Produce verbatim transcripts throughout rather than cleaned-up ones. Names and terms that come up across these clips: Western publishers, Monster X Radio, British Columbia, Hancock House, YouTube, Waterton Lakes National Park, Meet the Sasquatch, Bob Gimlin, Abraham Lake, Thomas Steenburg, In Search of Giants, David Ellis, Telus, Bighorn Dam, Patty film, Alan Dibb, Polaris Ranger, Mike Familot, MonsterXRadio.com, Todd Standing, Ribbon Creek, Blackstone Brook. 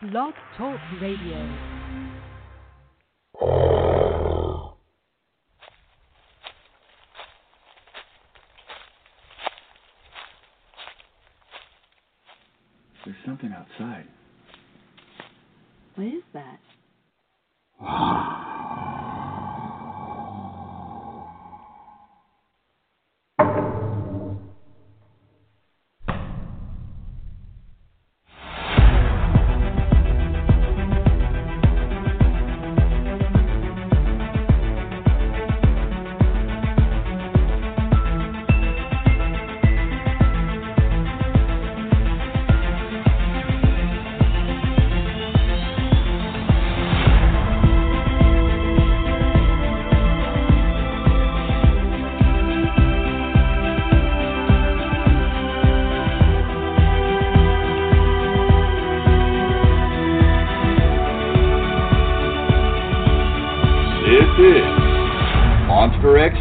Blog Talk Radio. There's something outside. What is that?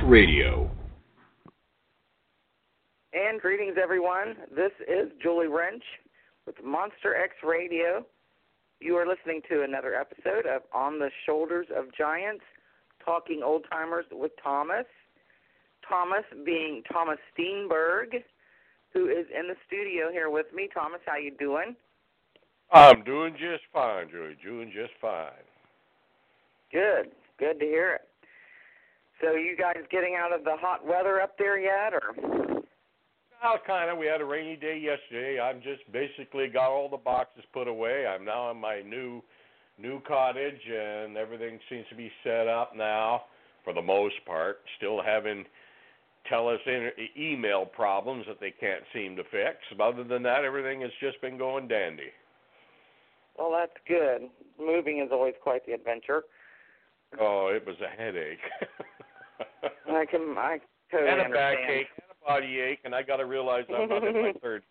Radio. And greetings, everyone. This is Julie Wrench with Monster X Radio. You are listening to another episode of On the Shoulders of Giants, Talking Old Timers with Thomas. Thomas being Thomas Steenburg, who is in the studio here with me. Thomas, how you doing? I'm doing just fine, Julie. Doing just fine. Good. Good to hear it. So you guys getting out of the hot weather up there yet, or? Well, kind of. We had a rainy day yesterday. I've just basically got all the boxes put away. I'm now in my new new cottage, and everything seems to be set up now for the most part. Still having tell-us email problems that they can't seem to fix. But other than that, everything has just been going dandy. Well, that's good. Moving is always quite the adventure. Oh, it was a headache. I can, I totally and a understand. Backache, and a body ache, and I got to realize I'm not in my thirties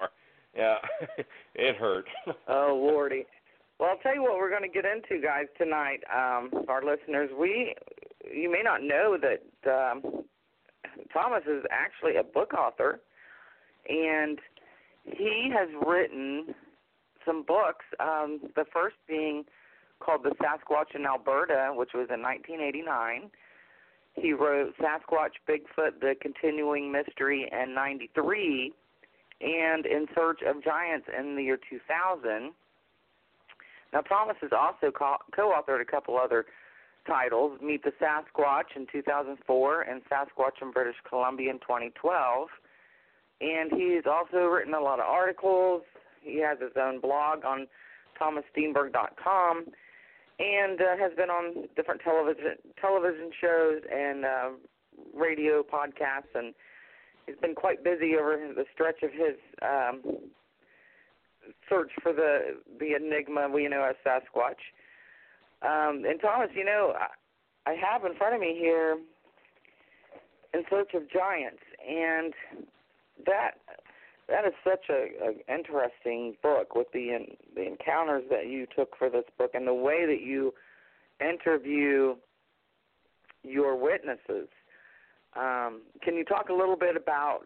anymore. Yeah, it hurt. Oh, Lordy. Well, I'll tell you what we're going to get into, guys, tonight. Um, our listeners, we, you may not know that um, Thomas is actually a book author, and he has written some books, um, the first being called The Sasquatch in Alberta, which was in nineteen eighty-nine. He wrote Sasquatch, Bigfoot, The Continuing Mystery in ninety-three, and In Search of Giants in the year two thousand. Now, Thomas has also co-authored a couple other titles, Meet the Sasquatch in two thousand four and Sasquatch in British Columbia in twenty twelve. And he's also written a lot of articles. He has his own blog on thomas steenburg dot com. And uh, has been on different television television shows and uh, radio podcasts, and he's been quite busy over the stretch of his um, search for the the enigma we know as Sasquatch. Um, and Thomas, you know, I, I have in front of me here In Search of Giants, and that that is such a, a interesting book with the in, the encounters that you took for this book and the way that you interview your witnesses. Um, can you talk a little bit about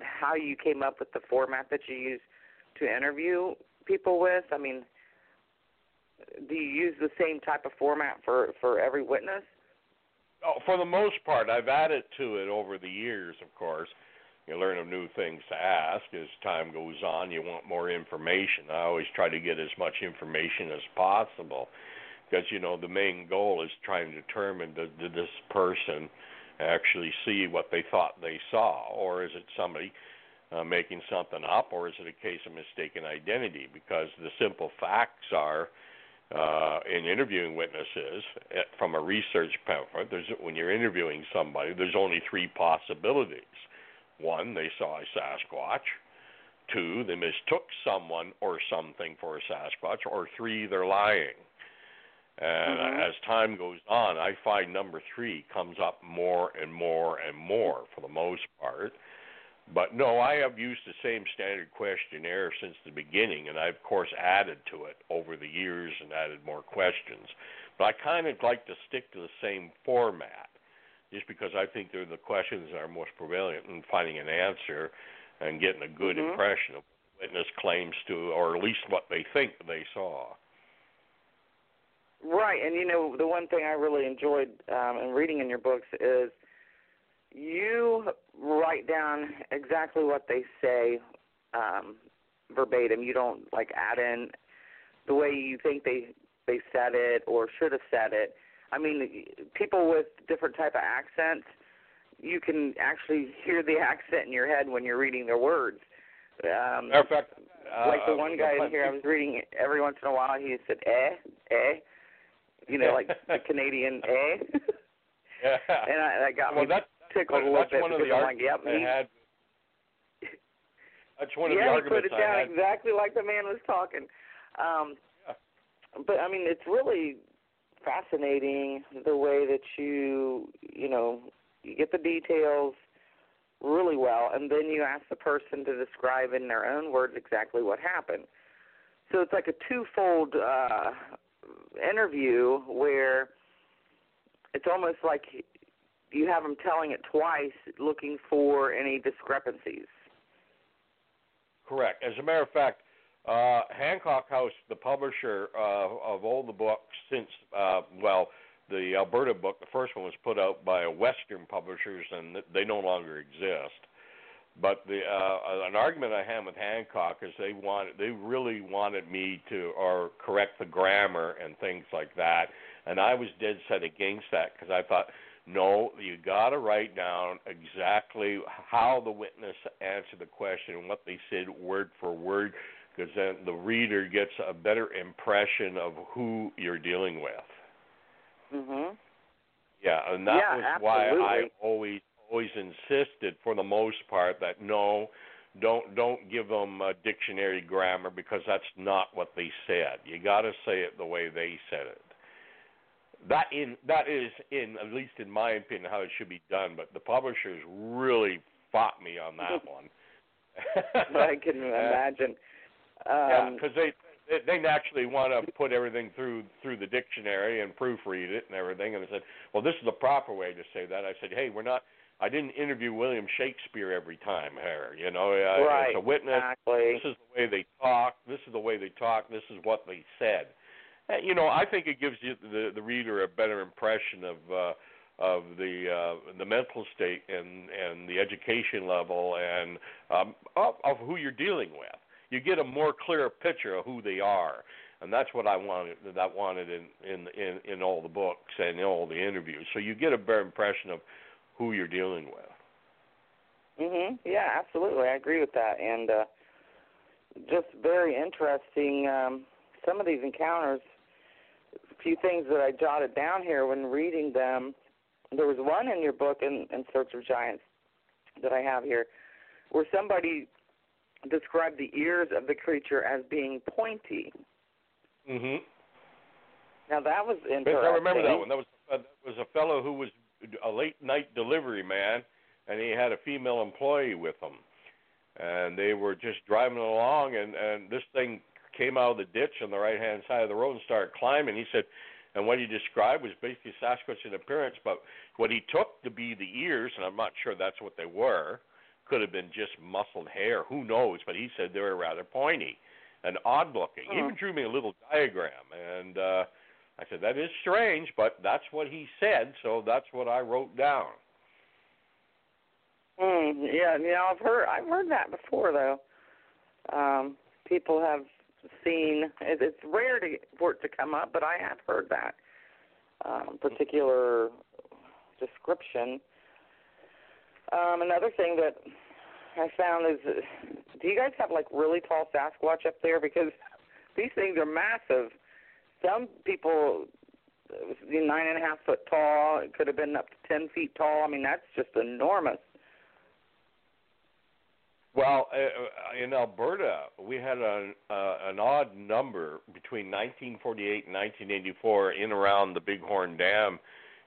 how you came up with the format that you use to interview people with? I mean, do you use the same type of format for, for every witness? Oh, for the most part, I've added to it over the years, of course. You learn of new things to ask as time goes on. You want more information. I always try to get as much information as possible because, you know, the main goal is trying to determine, did, did this person actually see what they thought they saw, or is it somebody uh, making something up, or is it a case of mistaken identity? Because the simple facts are, uh, in interviewing witnesses, from a research standpoint, there's, when you're interviewing somebody, there's only three possibilities. One, they saw a Sasquatch. Two, they mistook someone or something for a Sasquatch. Or three, they're lying. And mm-hmm. as time goes on, I find number three comes up more and more and more for the most part. But no, I have used the same standard questionnaire since the beginning, and I, of course, added to it over the years and added more questions. But I kind of like to stick to the same format, just because I think they're the questions that are most prevalent in finding an answer and getting a good mm-hmm. impression of what the witness claims to, or at least what they think they saw. Right, and you know, the one thing I really enjoyed um, in reading in your books is you write down exactly what they say um, verbatim. You don't, like, add in the way you think they they said it or should have said it. I mean, people with different type of accents, you can actually hear the accent in your head when you're reading their words. Um, in fact, uh, like the one guy in here, I was reading it every once in a while, he said, eh, eh, you know, like the Canadian eh. Yeah. And I, that got well, me that, tickled that, a little bit because I'm like, yep, he, had, that's one of yeah, the arguments I had. Yeah, he put it down exactly like the man was talking. Um, yeah. But, I mean, it's really fascinating the way that you, you know, you get the details really well, and then you ask the person to describe in their own words exactly what happened. So it's like a twofold uh, interview where it's almost like you have them telling it twice, looking for any discrepancies. Correct. As a matter of fact, uh, Hancock House, the publisher uh, of all the books since, uh, well, the Alberta book, the first one was put out by Western publishers, and they no longer exist. But the, uh, an argument I had with Hancock is they wanted, they really wanted me to or correct the grammar and things like that, and I was dead set against that because I thought, no, you got to write down exactly how the witness answered the question and what they said word for word, because then the reader gets a better impression of who you're dealing with. Mm-hmm. Yeah, and that yeah, was absolutely. why I always always insisted, for the most part, that no, don't don't give them a dictionary grammar because that's not what they said. You got to say it the way they said it. That in that is in at least in my opinion how it should be done. But the publishers really fought me on that one. I can imagine. Yeah, because um, they. They naturally want to put everything through through the dictionary and proofread it and everything. And I said, well, this is the proper way to say that. I said, hey, we're not – I didn't interview William Shakespeare every time here. You know, uh, right, it's a witness. Exactly. This is the way they talk. This is the way they talk. This is what they said. And, you know, I think it gives you the, the reader a better impression of uh, of the uh, the mental state and, and the education level and um, of, of who you're dealing with. You get a more clear picture of who they are, and that's what I wanted. That wanted in, in in in all the books and in all the interviews. So you get a better impression of who you're dealing with. Mhm. Yeah, absolutely. I agree with that. And uh, just very interesting. Um, some of these encounters. A few things that I jotted down here when reading them. There was one in your book, in, in Search of Giants, that I have here, where somebody described the ears of the creature as being pointy. Mm-hmm. Now, that was interesting. I remember that one. That was, uh, that was a fellow who was a late-night delivery man, and he had a female employee with him. And they were just driving along, and, and this thing came out of the ditch on the right-hand side of the road and started climbing. He said, and what he described was basically Sasquatch in appearance, but what he took to be the ears, and I'm not sure that's what they were, could have been just muscled hair, who knows, but he said they were rather pointy and odd-looking. Mm-hmm. He even drew me a little diagram, and uh, I said, that is strange, but that's what he said, so that's what I wrote down. Mm, yeah, you know, I've heard, I've heard that before, though. Um, people have seen, it, it's rare to, for it to come up, but I have heard that um, particular mm-hmm. description. Um, another thing that I found is, uh, do you guys have, like, really tall Sasquatch up there? Because these things are massive. Some people, uh, nine and a half foot tall. It could have been up to ten feet tall. I mean, that's just enormous. Well, uh, in Alberta, we had a, uh, an odd number between nineteen forty-eight and nineteen eighty-four in around the Bighorn Dam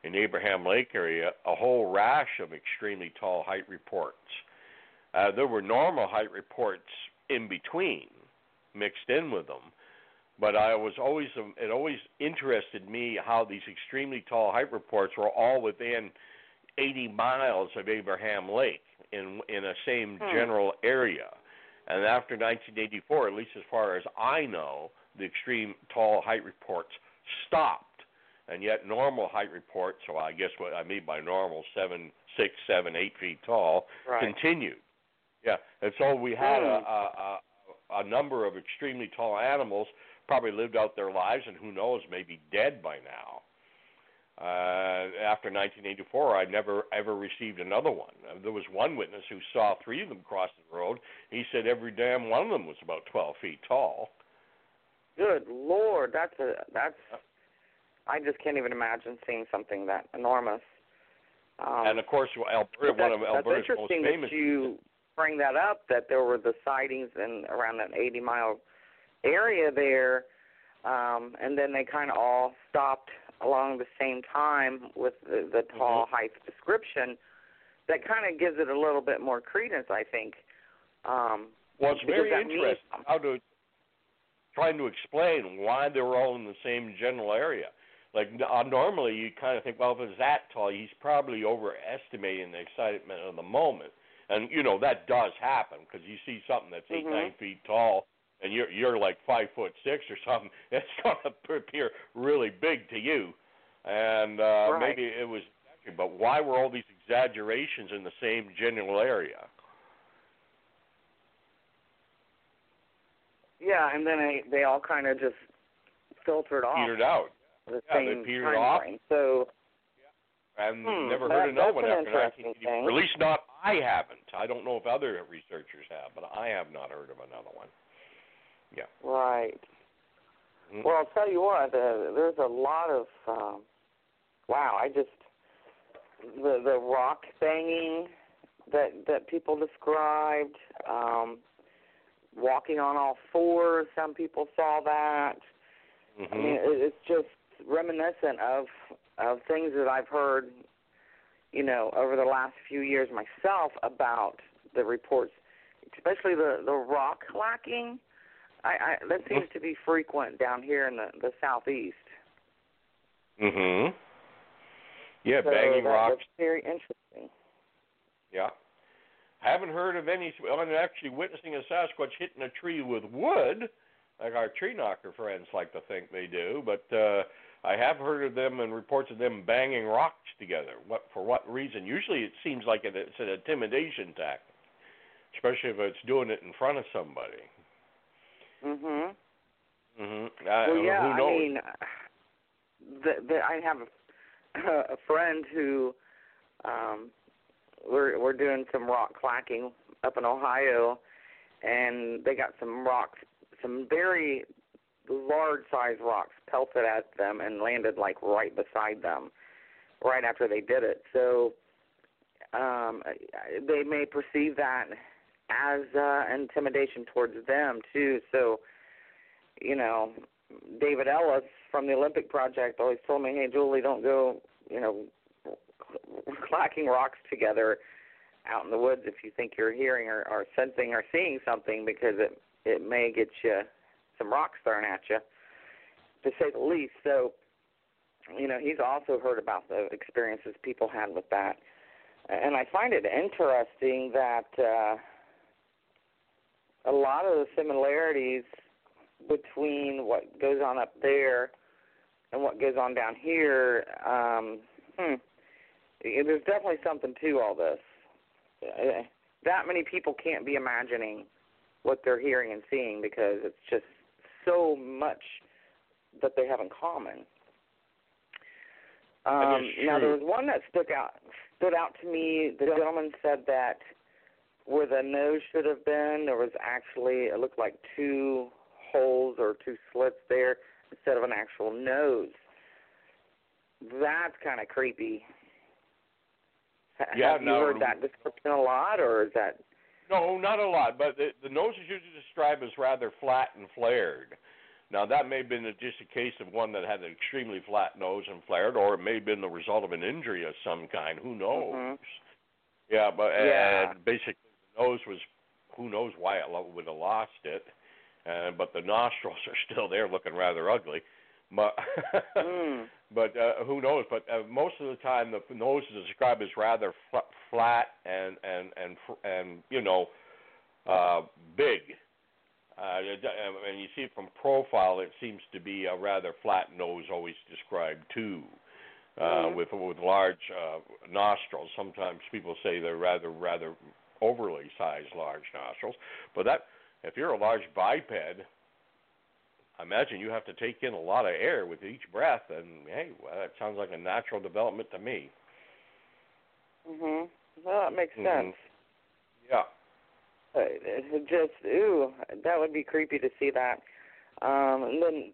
in Abraham Lake area, a whole rash of extremely tall height reports. Uh, there were normal height reports in between, mixed in with them, but I was always it always interested me how these extremely tall height reports were all within eighty miles of Abraham Lake in in a same hmm. general area. And after nineteen eighty-four, at least as far as I know, the extreme tall height reports stopped. And yet normal height reports, so I guess what I mean by normal, seven, six, seven, eight feet tall, right, continued. Yeah, and so we had a, a, a number of extremely tall animals probably lived out their lives and who knows, maybe dead by now. Uh, after nineteen eighty-four, I never, ever received another one. There was one witness who saw three of them cross the road. He said every damn one of them was about twelve feet tall. Good Lord, that's a, that's... I just can't even imagine seeing something that enormous. Um, and, of course, Alberta, one of Alberta's most famous... That's interesting that you bring that up, that there were the sightings in around that eighty-mile area there, um, and then they kind of all stopped along the same time with the, the tall mm-hmm. height description. That kind of gives it a little bit more credence, I think. Um, well, it's very interesting how to trying to explain why they were all in the same general area. Like, uh, normally you kind of think, well, if it's that tall, he's probably overestimating the excitement of the moment. And, you know, that does happen because you see something that's eight, mm-hmm. nine feet tall, and you're, you're like five foot six or something. It's going to appear really big to you. And uh, right. maybe it was, but why were all these exaggerations in the same general area? Yeah, and then they, they all kind of just filtered off. Petered out. The yeah, same they petered off. Frame. So, yeah. And hmm, never heard that, of no one after nineteen eighty-four. At least not I haven't. I don't know if other researchers have, but I have not heard of another one. Yeah. Right. Mm-hmm. Well, I'll tell you what, uh, there's a lot of, um, wow, I just, the, the rock banging that, that people described, um, walking on all fours, some people saw that. Mm-hmm. I mean, it's just reminiscent of of things that I've heard, you know, over the last few years myself about the reports, especially the, the rock clacking. I, I, that mm-hmm. seems to be frequent down here in the, the southeast. Mm-hmm. Yeah, so banging that, rocks. That's very interesting. Yeah. Haven't heard of any, I'm actually witnessing a Sasquatch hitting a tree with wood, like our tree knocker friends like to think they do, but uh, I have heard of them and reports of them banging rocks together. What for what reason? Usually it seems like it, it's an intimidation tactic, especially if it's doing it in front of somebody. Mm-hmm. Mm-hmm. I, well, yeah, who knows? I mean, the, the, I have a, a friend who... Um, We're we're doing some rock clacking up in Ohio, and they got some rocks, some very large-sized rocks pelted at them and landed, like, right beside them right after they did it. So um, they may perceive that as uh, intimidation towards them, too. So, you know, David Ellis from the Olympic Project always told me, hey, Julie, don't go, you know, clacking rocks together out in the woods if you think you're hearing or, or sensing or seeing something, because it it may get you some rocks thrown at you, to say the least. So, you know, he's also heard about the experiences people had with that. And I find it interesting that uh, a lot of the similarities between what goes on up there and what goes on down here, um, hmm, there's definitely something to all this. That many people can't be imagining what they're hearing and seeing, because it's just so much that they have in common. Um, now, there was one that stood out, stood out to me. The gentleman said that where the nose should have been, there was actually, it looked like two holes or two slits there instead of an actual nose. That's kind of creepy. Yeah, have you no, heard that description a lot, or is that? No, not a lot, but the, the nose is usually described as rather flat and flared. Now, that may have been just a case of one that had an extremely flat nose and flared, or it may have been the result of an injury of some kind. Who knows? Mm-hmm. Yeah, but yeah. And basically the nose was, who knows why it would have lost it, uh, but the nostrils are still there looking rather ugly. But, mm. but uh, who knows? But uh, most of the time, the nose is described as rather fl- flat and and and and you know, uh, big. Uh, and you see from profile, it seems to be a rather flat nose, always described too, uh, mm-hmm. with with large uh, nostrils. Sometimes people say they're rather rather overly sized large nostrils, but that if you're a large biped, I imagine you have to take in a lot of air with each breath. And hey, well, that sounds like a natural development to me. Mhm. Well, that makes mm-hmm. sense. Yeah. Just, ooh, that would be creepy to see that. Um, and then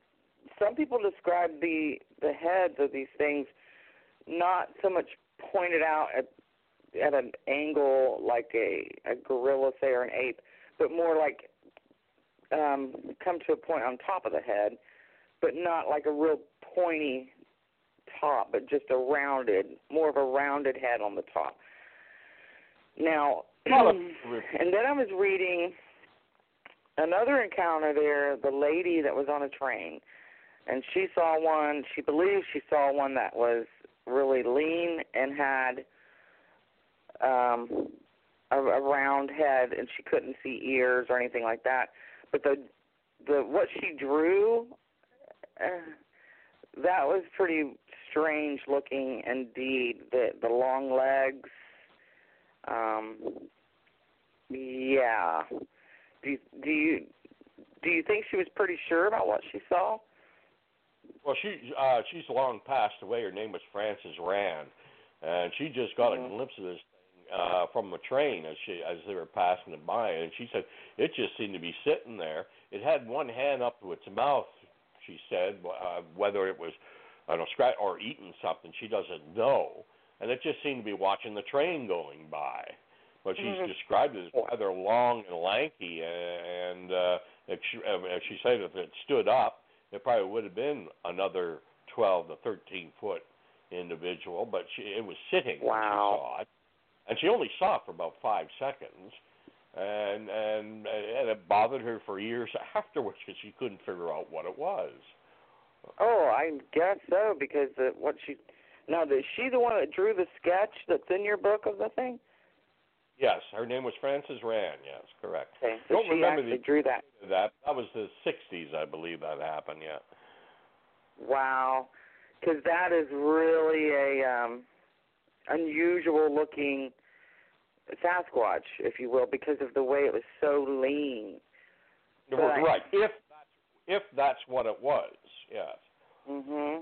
some people describe the the heads of these things not so much pointed out at at an angle like a, a gorilla, say, or an ape, but more like um, come to a point on top of the head, but not like a real pointy top, but just a rounded, more of a rounded head on the top. Now, and then I was reading another encounter there, the lady that was on a train, and she saw one, she believed she saw one that was really lean and had um, a, a round head, and she couldn't see ears or anything like that. But the the what she drew, uh, that was pretty strange looking indeed, the, the long legs. Um. Yeah. Do do you do you think she was pretty sure about what she saw? Well, she uh, she's long passed away. Her name was Frances Rand, and she just got mm-hmm. a glimpse of this thing uh, from a train as she as they were passing it by, and she said it just seemed to be sitting there. It had one hand up to its mouth. She said uh, whether it was I don't know scratch or eating something, she doesn't know. And it just seemed to be watching the train going by. But she's mm-hmm. described it as rather long and lanky, and uh, if, she, if she said if it stood up, it probably would have been another twelve to thirteen foot individual. But she, it was sitting wow. when she saw it, and she only saw it for about five seconds, and and and it bothered her for years afterwards because she couldn't figure out what it was. Oh, I guess so because uh, what she. Now, is she the one that drew the sketch that's in your book of the thing? Yes, her name was Frances Rand, yes, correct. Okay, so don't she remember actually the, drew that. that. That was the sixties, I believe, that happened, yeah. Wow, because that is really a um, unusual-looking Sasquatch, if you will, because of the way it was so lean. Right, right. I, if, if that's what it was, yes. Mm-hmm.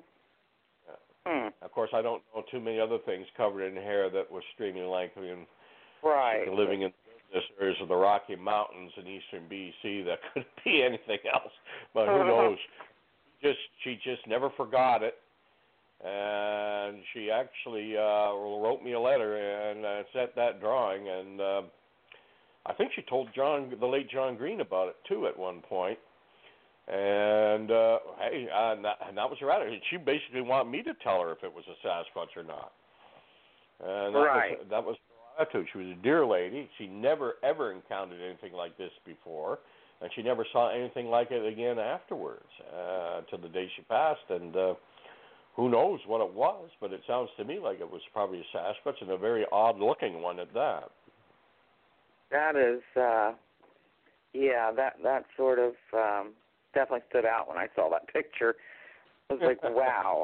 Hmm. Of course, I don't know too many other things covered in hair that were streaming likely and right. living in the areas of the Rocky Mountains in eastern B C that could be anything else, but who knows? Just she just never forgot it, and she actually uh, wrote me a letter and uh, sent that drawing, and uh, I think she told John, the late John Green, about it too at one point. And, uh, hey, uh, and, that, and that was her attitude. She basically wanted me to tell her if it was a Sasquatch or not. And that right. Was, that was her attitude. She was a dear lady. She never, ever encountered anything like this before, and she never saw anything like it again afterwards uh, until the day she passed. And uh, who knows what it was, but it sounds to me like it was probably a Sasquatch and a very odd-looking one at that. That is, uh, yeah, that, that sort of... Um definitely stood out when I saw that picture. I was like, wow.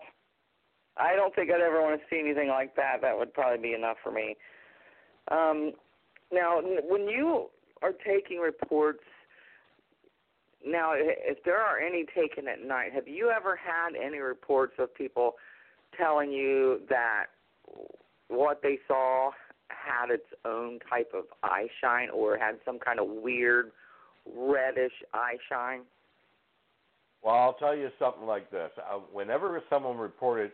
I don't think I'd ever want to see anything like that. That would probably be enough for me. Um, now, when you are taking reports, now, if there are any taken at night, have you ever had any reports of people telling you that what they saw had its own type of eye shine or had some kind of weird reddish eye shine? Well, I'll tell you something like this. Uh, whenever someone reported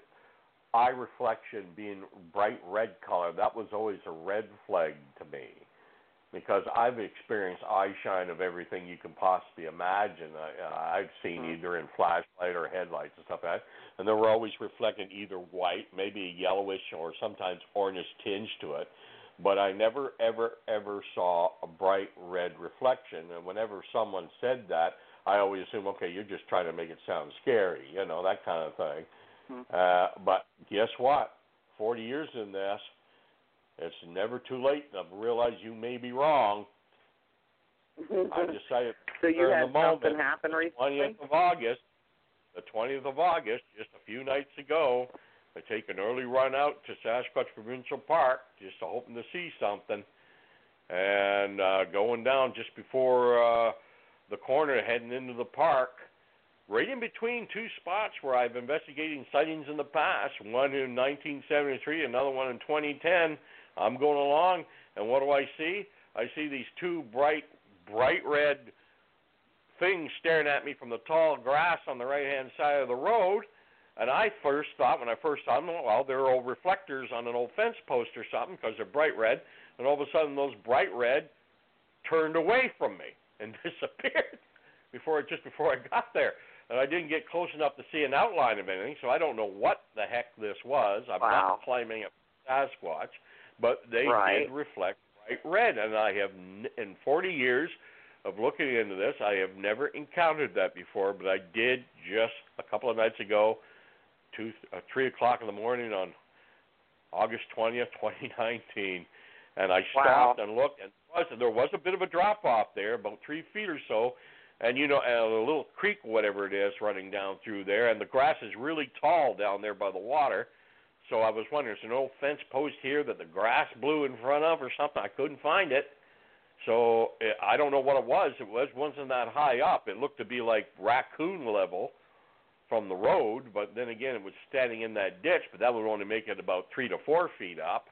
eye reflection being bright red color, that was always a red flag to me because I've experienced eye shine of everything you can possibly imagine. I, uh, I've seen mm-hmm. either in flashlight or headlights and stuff like that, and they were always reflecting either white, maybe a yellowish or sometimes orange tinge to it, but I never, ever, ever saw a bright red reflection, and whenever someone said that, I always assume, okay, you're just trying to make it sound scary, you know, that kind of thing. Mm-hmm. Uh, but guess what? forty years in this, it's never too late to realize you may be wrong. I decided so you had the moment, something happen recently? twentieth of August, the twentieth of August, just a few nights ago, I take an early run out to Sasquatch Provincial Park just hoping to see something. And uh, going down just before uh, the corner heading into the park, right in between two spots where I've investigated sightings in the past, one in nineteen seventy-three, another one in twenty ten. I'm going along, and what do I see? I see these two bright, bright red things staring at me from the tall grass on the right-hand side of the road. And I first thought, when I first saw them, well, they're old reflectors on an old fence post or something because they're bright red. And all of a sudden, those bright red turned away from me and disappeared before just before I got there. And I didn't get close enough to see an outline of anything, so I don't know what the heck this was. I'm wow. not claiming it was Sasquatch, but they right. did reflect bright red. And I have, in forty years of looking into this, I have never encountered that before, but I did just a couple of nights ago, two, uh, three o'clock in the morning on August twentieth, twenty nineteen. And I stopped wow. and looked, and there was a bit of a drop-off there, about three feet or so, and, you know, a little creek, whatever it is, running down through there, and the grass is really tall down there by the water. So I was wondering, is there an old fence post here that the grass blew in front of or something? I couldn't find it. So I don't know what it was. It was, wasn't that high up. It looked to be like raccoon level from the road, but then again, it was standing in that ditch, but that would only make it about three to four feet up.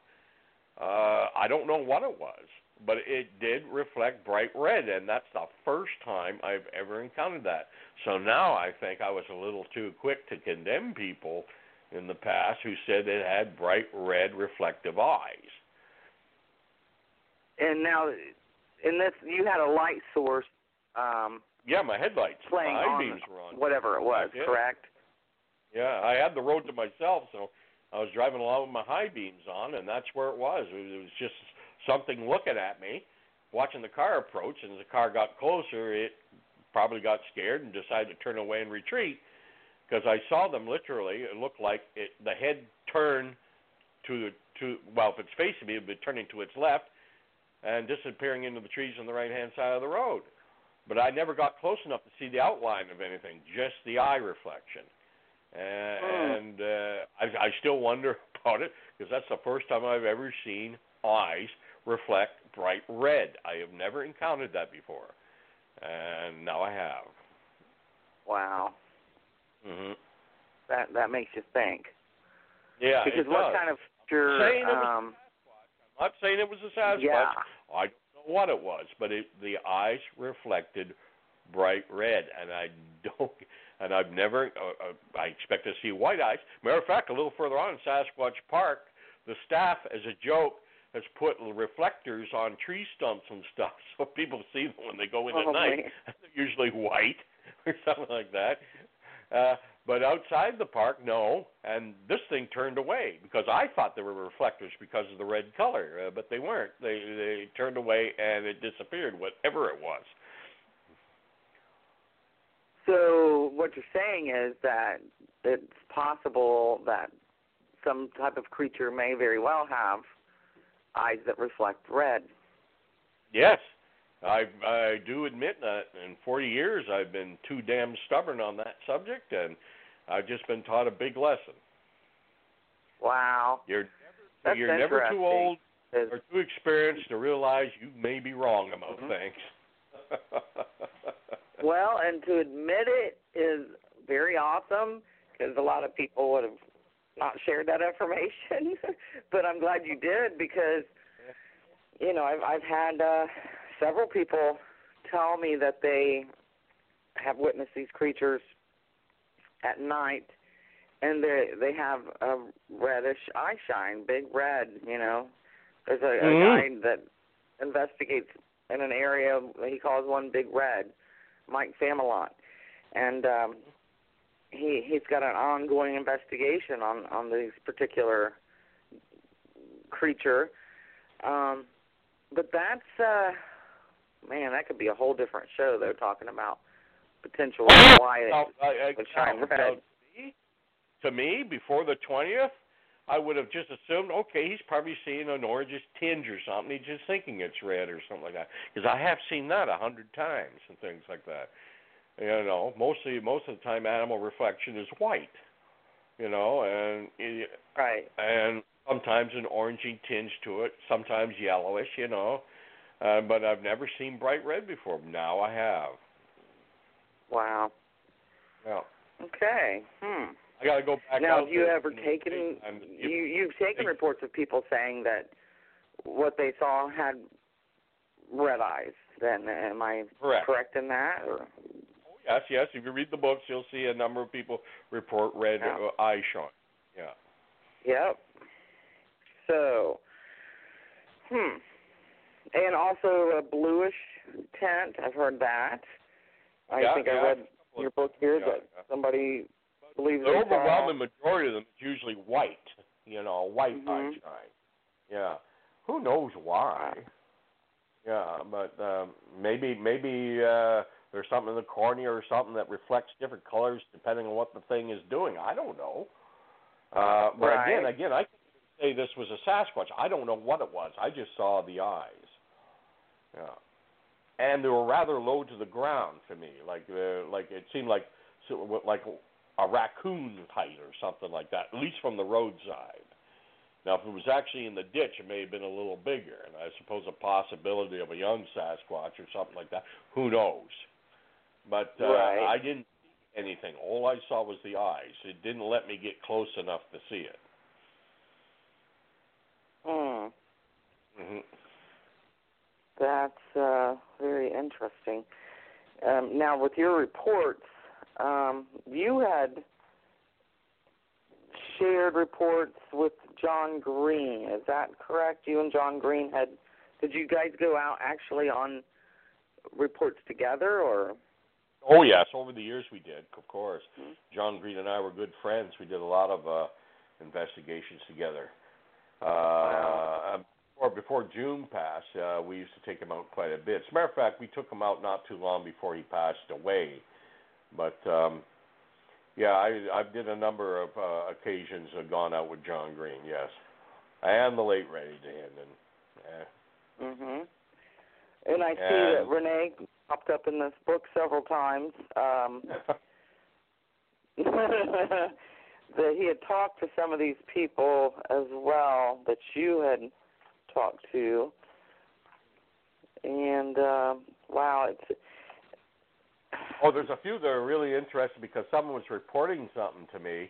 Uh, I don't know what it was, but it did reflect bright red, and that's the first time I've ever encountered that. So now I think I was a little too quick to condemn people in the past who said it had bright red reflective eyes. And now, in this, you had a light source. Um, yeah, my headlights, playing my eye beams were on, whatever it was, correct? Yeah, I had the road to myself, so I was driving along with my high beams on, and that's where it was. It was just something looking at me, watching the car approach, and as the car got closer, it probably got scared and decided to turn away and retreat because I saw them literally. It looked like it, the head turned to, to well, if it's facing me, it would be turning to its left and disappearing into the trees on the right-hand side of the road. But I never got close enough to see the outline of anything, just the eye reflection. Uh, mm. And uh, I, I still wonder about it because that's the first time I've ever seen eyes reflect bright red. I have never encountered that before, and now I have. Wow. Mm-hmm. That that makes you think. Yeah, because it what does. kind of your? Um, I'm not saying it was a Sasquatch. Yeah. I don't know what it was, but it, the eyes reflected bright red, and I don't. And I've never, uh, I expect to see white eyes. Matter of fact, a little further on in Sasquatch Park, the staff, as a joke, has put reflectors on tree stumps and stuff so people see them when they go in oh, at night. Man. They're usually white or something like that. Uh, but outside the park, no. And this thing turned away because I thought there were reflectors because of the red color, uh, but they weren't. They, they turned away and it disappeared, whatever it was. So what you're saying is that it's possible that some type of creature may very well have eyes that reflect red. Yes. I, I do admit that in forty years I've been too damn stubborn on that subject, and I've just been taught a big lesson. Wow. You're never, That's you're never too old or too experienced to realize you may be wrong about mm-hmm. things. Well, and to admit it is very awesome because a lot of people would have not shared that information. But I'm glad you did because, you know, I've, I've had uh, several people tell me that they have witnessed these creatures at night, and they they have a reddish eye shine, big red, you know. There's a, mm-hmm. a guy that investigates in an area, he calls one Big Red. Mike Familot, and um, he, he's got an ongoing investigation on, on this particular creature. Um, but that's, uh, man, that could be a whole different show, though, talking about potential why it would shine red. To me, before the twentieth, I would have just assumed, okay, he's probably seeing an orangish tinge or something. He's just thinking it's red or something like that. Because I have seen that a hundred times and things like that. You know, mostly most of the time animal reflection is white. You know, and it, right, and sometimes an orangey tinge to it, sometimes yellowish. You know, uh, but I've never seen bright red before. Now I have. Wow. Yeah. Okay. Hmm. I got to go back. Now, have you ever taken? You you've taken reports of people saying that what they saw had red eyes. Then, am I correct, correct in that? Or? Oh yes, yes. If you read the books, you'll see a number of people report red yeah. eye shine. Yeah. Yep. So, hmm, and also a bluish tint. I've heard that. I yeah, think yeah. I read your book here yeah, that yeah. somebody. The overwhelming majority of them is usually white, you know, white mm-hmm. eye shine. Yeah. Who knows why? Yeah, but um, maybe maybe uh, there's something in the cornea or something that reflects different colors depending on what the thing is doing. I don't know. Uh, but right. again, again, I couldn't say this was a Sasquatch. I don't know what it was. I just saw the eyes. Yeah. And they were rather low to the ground to me. Like uh, like it seemed like like. a raccoon height or something like that, at least from the roadside. Now, if it was actually in the ditch, it may have been a little bigger, and I suppose a possibility of a young Sasquatch or something like that. Who knows? But uh, right. I didn't see anything. All I saw was the eyes. It didn't let me get close enough to see it. Mm. Mm-hmm. That's uh, very interesting. Um, now, with your reports, Um, you had shared reports with John Green. Is that correct? You and John Green had, did you guys go out actually on reports together or? Oh, yes. Over the years we did, of course. Mm-hmm. John Green and I were good friends. We did a lot of uh, investigations together. Uh, wow. Or before June passed, uh, we used to take him out quite a bit. As a matter of fact, we took him out not too long before he passed away. But, um, yeah, I, I did a number of uh, occasions have gone out with John Green, yes. And the late Rennie Dan. And, eh. mm-hmm. and I and, see that Renee popped up in this book several times. Um, that he had talked to some of these people as well that you had talked to. And, uh, wow, it's... Oh, there's a few that are really interesting because someone was reporting something to me,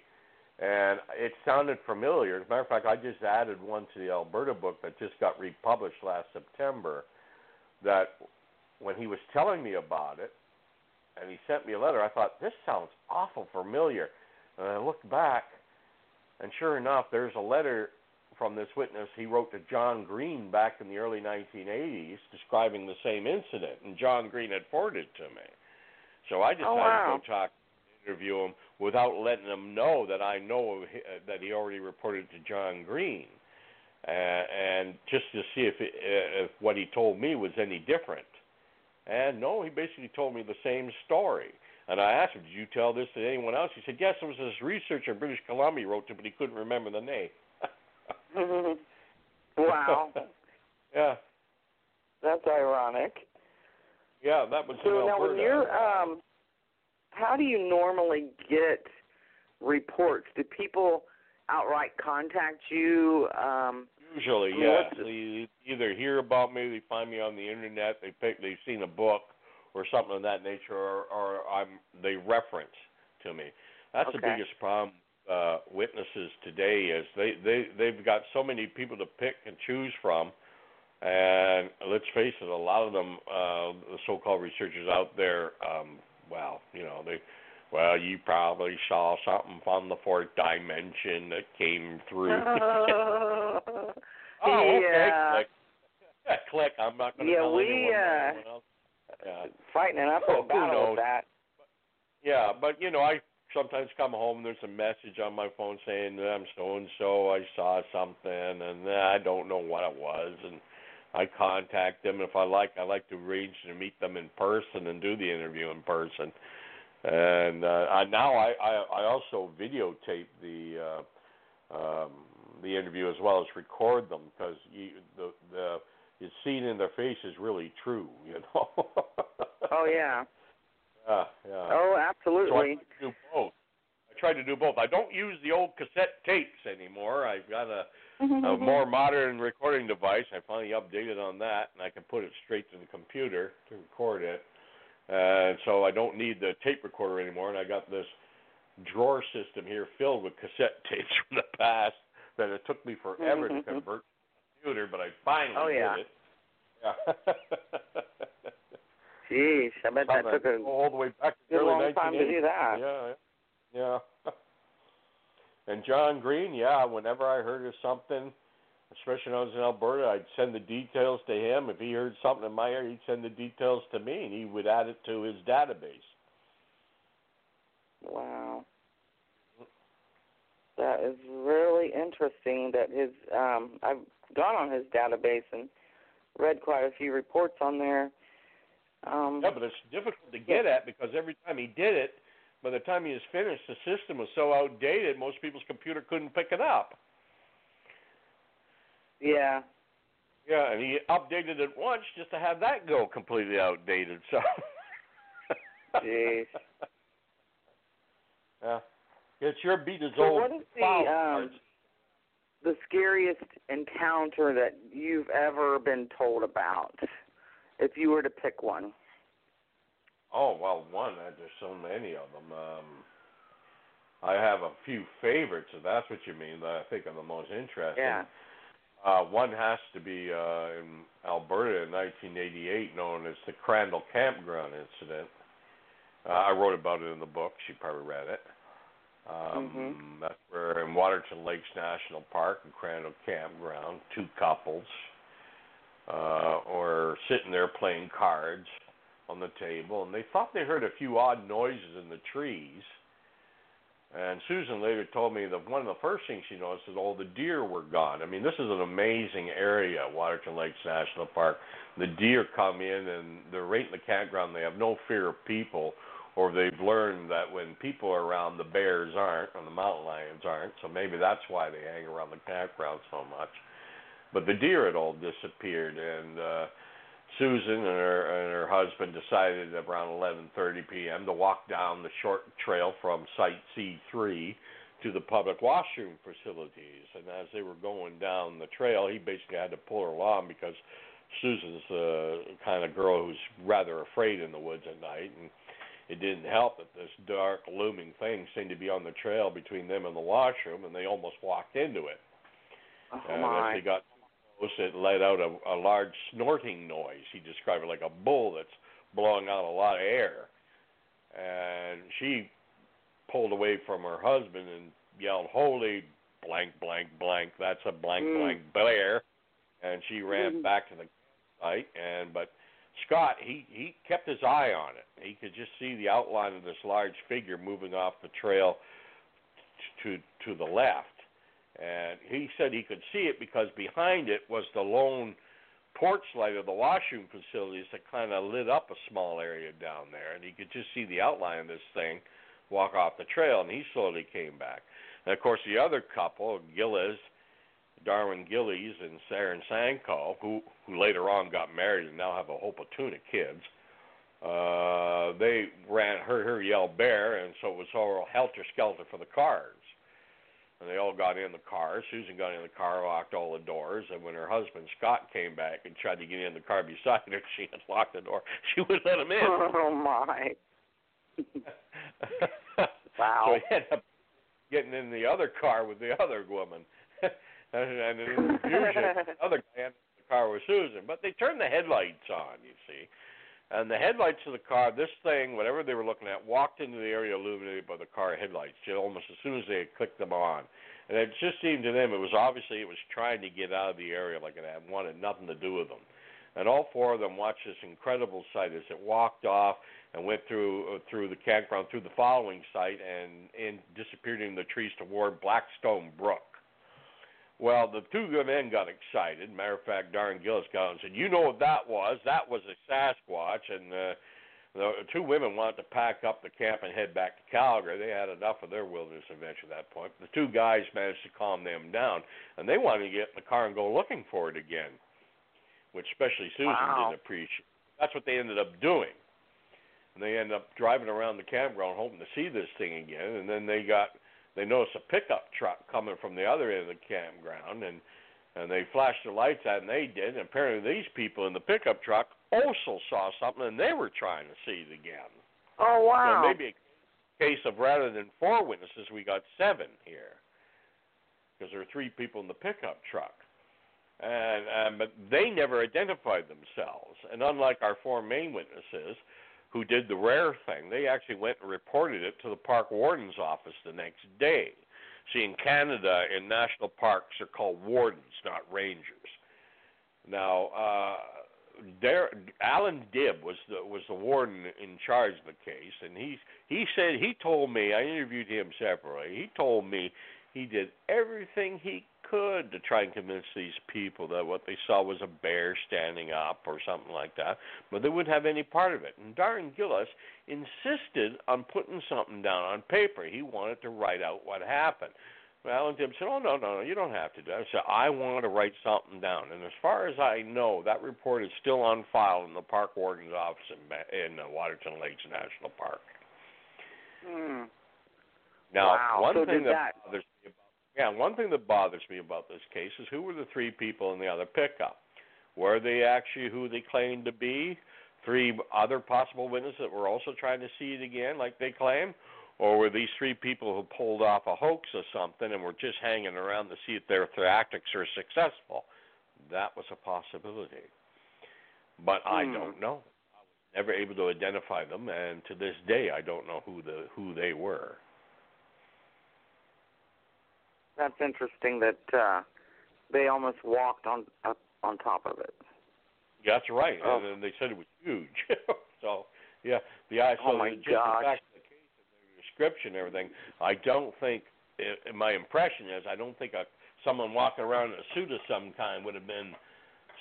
and it sounded familiar. As a matter of fact, I just added one to the Alberta book that just got republished last September that when he was telling me about it, and he sent me a letter, I thought, this sounds awful familiar. And I looked back, and sure enough, there's a letter from this witness he wrote to John Green back in the early nineteen eighties describing the same incident, and John Green had forwarded it to me. So I decided oh, wow. to go talk, interview him without letting him know that I know that he already reported to John Green, uh, and just to see if, it, if what he told me was any different. And no, he basically told me the same story. And I asked him, did you tell this to anyone else? He said, yes, there was this researcher in British Columbia wrote to, but he couldn't remember the name. mm-hmm. Wow. yeah. That's ironic. Yeah, that was so in Alberta. Now when you're, um, how do you normally get reports? Do people outright contact you? Um, Usually, yeah. They either hear about me, they find me on the internet, they pick, they've seen a book or something of that nature, or, or I'm, they reference to me. That's okay. the biggest problem uh, witnesses today is they, they, they've got so many people to pick and choose from. And let's face it, a lot of them, uh, the so-called researchers out there, um, well, you know, they, well, you probably saw something from the fourth dimension that came through. Uh, oh, yeah. okay. Click. Click. I'm not going to yeah, tell we, anyone, uh, anyone else. Yeah, we fighting up oh, a battle with that. But, yeah, but, you know, I sometimes come home and there's a message on my phone saying, I'm so-and-so, I saw something, and uh, I don't know what it was, and I contact them. If I like, I like to arrange to meet them in person and do the interview in person. And uh, I, now I, I, I also videotape the uh, um, the interview as well as record them, because the the it's seen in their face is really true, you know. Oh yeah. Uh, yeah. Oh, absolutely. So I tried to do both. I tried to do both. I don't use the old cassette tapes anymore. I've got a, a more modern recording device. I finally updated on that, and I can put it straight to the computer to record it. And uh, so I don't need the tape recorder anymore, and I got this drawer system here filled with cassette tapes from the past that it took me forever to convert to the computer, but I finally oh, yeah. did it. Yeah. Jeez, I bet that took a all the way back to the early nineteen eighties. Time to do that. Yeah, yeah. And John Green, yeah, whenever I heard of something, especially when I was in Alberta, I'd send the details to him. If he heard something in my area, he'd send the details to me, and he would add it to his database. Wow. That is really interesting that his um, – I've gone on his database and read quite a few reports on there. Um, yeah, but it's difficult to get at, because every time he did it, by the time he was finished, the system was so outdated, most people's computer couldn't pick it up. Yeah. Yeah, and he updated it once just to have that go completely outdated. So. Jeez. Yeah. It's your beat is so old. What is the, um, the scariest encounter that you've ever been told about? If you were to pick one. Oh, well, one, there's so many of them. Um, I have a few favorites, if that's what you mean, that I think are the most interesting. Yeah. Uh, one has to be uh, in Alberta in nineteen eighty-eight, known as the Crandall Campground incident. Uh, I wrote about it in the book. She probably read it. Um, mm-hmm. That's where in Waterton Lakes National Park in Crandall Campground, two couples. Uh, or sitting there playing cards on the table, and they thought they heard a few odd noises in the trees. And Susan later told me that one of the first things she noticed is all the deer were gone. I mean, this is an amazing area, Waterton Lakes National Park. The deer come in, and they're right in the campground. They have no fear of people, or they've learned that when people are around, the bears aren't, and the mountain lions aren't, so maybe that's why they hang around the campground so much. But the deer had all disappeared, and uh, Susan and her, and her husband decided around eleven thirty p.m. to walk down the short trail from Site C three to the public washroom facilities. And as they were going down the trail, he basically had to pull her along, because Susan's the kind of girl who's rather afraid in the woods at night, and it didn't help that this dark, looming thing seemed to be on the trail between them and the washroom, and they almost walked into it. Oh, and my. As they got it let out a, a large snorting noise. He described it like a bull that's blowing out a lot of air. And she pulled away from her husband and yelled, "Holy blank, blank, blank, that's a blank, mm. blank bear." And she ran mm. back to the site. And But Scott, he, he kept his eye on it. He could just see the outline of this large figure moving off the trail to to the left. And he said he could see it because behind it was the lone porch light of the washroom facilities that kind of lit up a small area down there. And he could just see the outline of this thing walk off the trail, and he slowly came back. And, of course, the other couple, Gillis, Darwin Gillies and Saren Sanko, who, who later on got married and now have a whole platoon of kids, uh, they ran, heard her yell bear, and so it was all helter-skelter for the cars. And they all got in the car. Susan got in the car, locked all the doors, and when her husband, Scott, came back and tried to get in the car beside her, she had locked the door. She wouldn't let him in. Oh, my. Wow. So he ended up getting in the other car with the other woman. and, and in the confusion, the other guy in the car was Susan. But they turned the headlights on, you see. And the headlights of the car, this thing, whatever they were looking at, walked into the area illuminated by the car headlights almost as soon as they had clicked them on. And it just seemed to them it was obviously it was trying to get out of the area like it had wanted nothing to do with them. And all four of them watched this incredible sight as it walked off and went through uh, through the campground, through the following site, and, and disappeared in the trees toward Blackstone Brook. Well, the two good men got excited. Matter of fact, Darren Gillis got and said, "You know what that was? That was a Sasquatch." And uh, The two women wanted to pack up the camp and head back to Calgary. They had enough of their wilderness adventure at that point. The two guys managed to calm them down, and they wanted to get in the car and go looking for it again, which especially Susan wow. didn't appreciate. That's what they ended up doing. And they ended up driving around the campground hoping to see this thing again, and then they got they noticed a pickup truck coming from the other end of the campground, and, and they flashed their lights out, and they did. And apparently these people in the pickup truck also saw something, and they were trying to see it again. Oh, wow. So maybe a case of rather than four witnesses, we got seven here because there were three people in the pickup truck. And, and but they never identified themselves. And unlike our four main witnesses who did the rare thing, they actually went and reported it to the park warden's office the next day. See, in Canada, in national parks, they're called wardens, not rangers. Now, uh, there, Alan Dibb was the was the warden in charge of the case, and he he said he told me I interviewed him separately. He told me he did everything he could to try and convince these people that what they saw was a bear standing up or something like that, but they wouldn't have any part of it. And Darren Gillis insisted on putting something down on paper. He wanted to write out what happened. Well, Alan Dibb said, oh, no, no, no, you don't have to do that. I said, I want to write something down. And as far as I know, that report is still on file in the park warden's office in, in uh, Waterton Lakes National Park. Mm. Now, wow. one so thing that, that bothers me about, yeah, one thing that bothers me about this case is who were the three people in the other pickup? Were they actually who they claimed to be? Three other possible witnesses that were also trying to see it again, like they claim? Or were these three people who pulled off a hoax or something and were just hanging around to see if their tactics are successful? That was a possibility. But mm. I don't know. I was never able to identify them, and to this day I don't know who the who they were. That's interesting that uh, they almost walked on up on top of it. Yeah, that's right. Oh. And, and they said it was huge. so, yeah. The eyes oh, so my gosh. Description and everything, I don't think, it, my impression is, I don't think a, someone walking around in a suit of some kind would have been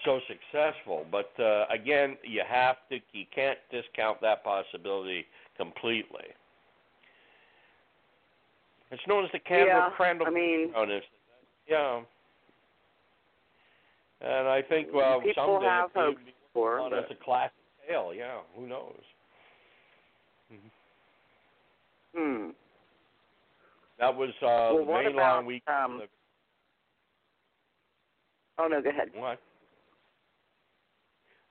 so successful. But, uh, again, you have to, you can't discount that possibility completely. It's known as the Canberra yeah, Crandall I mean, Campground. Yeah. And I think, well, someday have it would be thought as a classic tale. Yeah, who knows? Mm-hmm. Hmm. That was uh, well, the Maylon week. Um, oh, no, go ahead. What?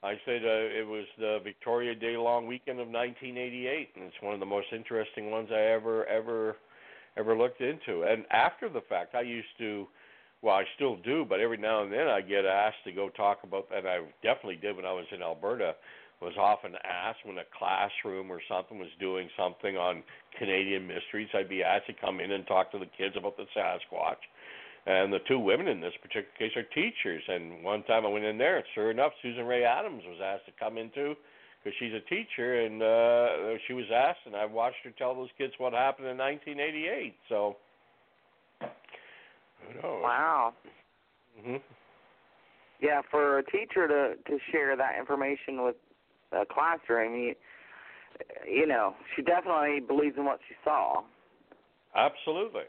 I said uh, it was the Victoria Day-long weekend of nineteen eighty-eight, and it's one of the most interesting ones I ever, ever, ever looked into. And after the fact, I used to, well, I still do, but every now and then I get asked to go talk about, and I definitely did when I was in Alberta, was often asked when a classroom or something was doing something on Canadian mysteries, I'd be asked to come in and talk to the kids about the Sasquatch. And the two women in this particular case are teachers. And one time I went in there, and sure enough, Susan Ray Adams was asked to come in too because she's a teacher, and uh, she was asked, and I watched her tell those kids what happened in nineteen eighty-eight. So, who knows? Wow. Mm-hmm. Yeah, for a teacher to, to share that information with Uh, classroom, you, you know, she definitely believes in what she saw. Absolutely.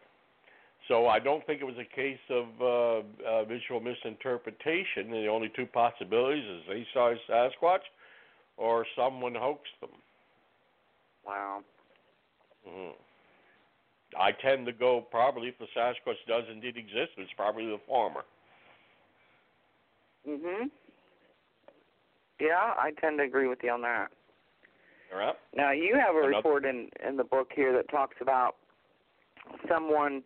So I don't think it was a case of uh, uh, visual misinterpretation. The only two possibilities is they saw a Sasquatch or someone hoaxed them. Wow. Mm-hmm. I tend to go probably if the Sasquatch does indeed exist, it's probably the former. Mm-hmm. Yeah, I tend to agree with you on that. All right. Now, you have a Another. report in, in the book here that talks about someone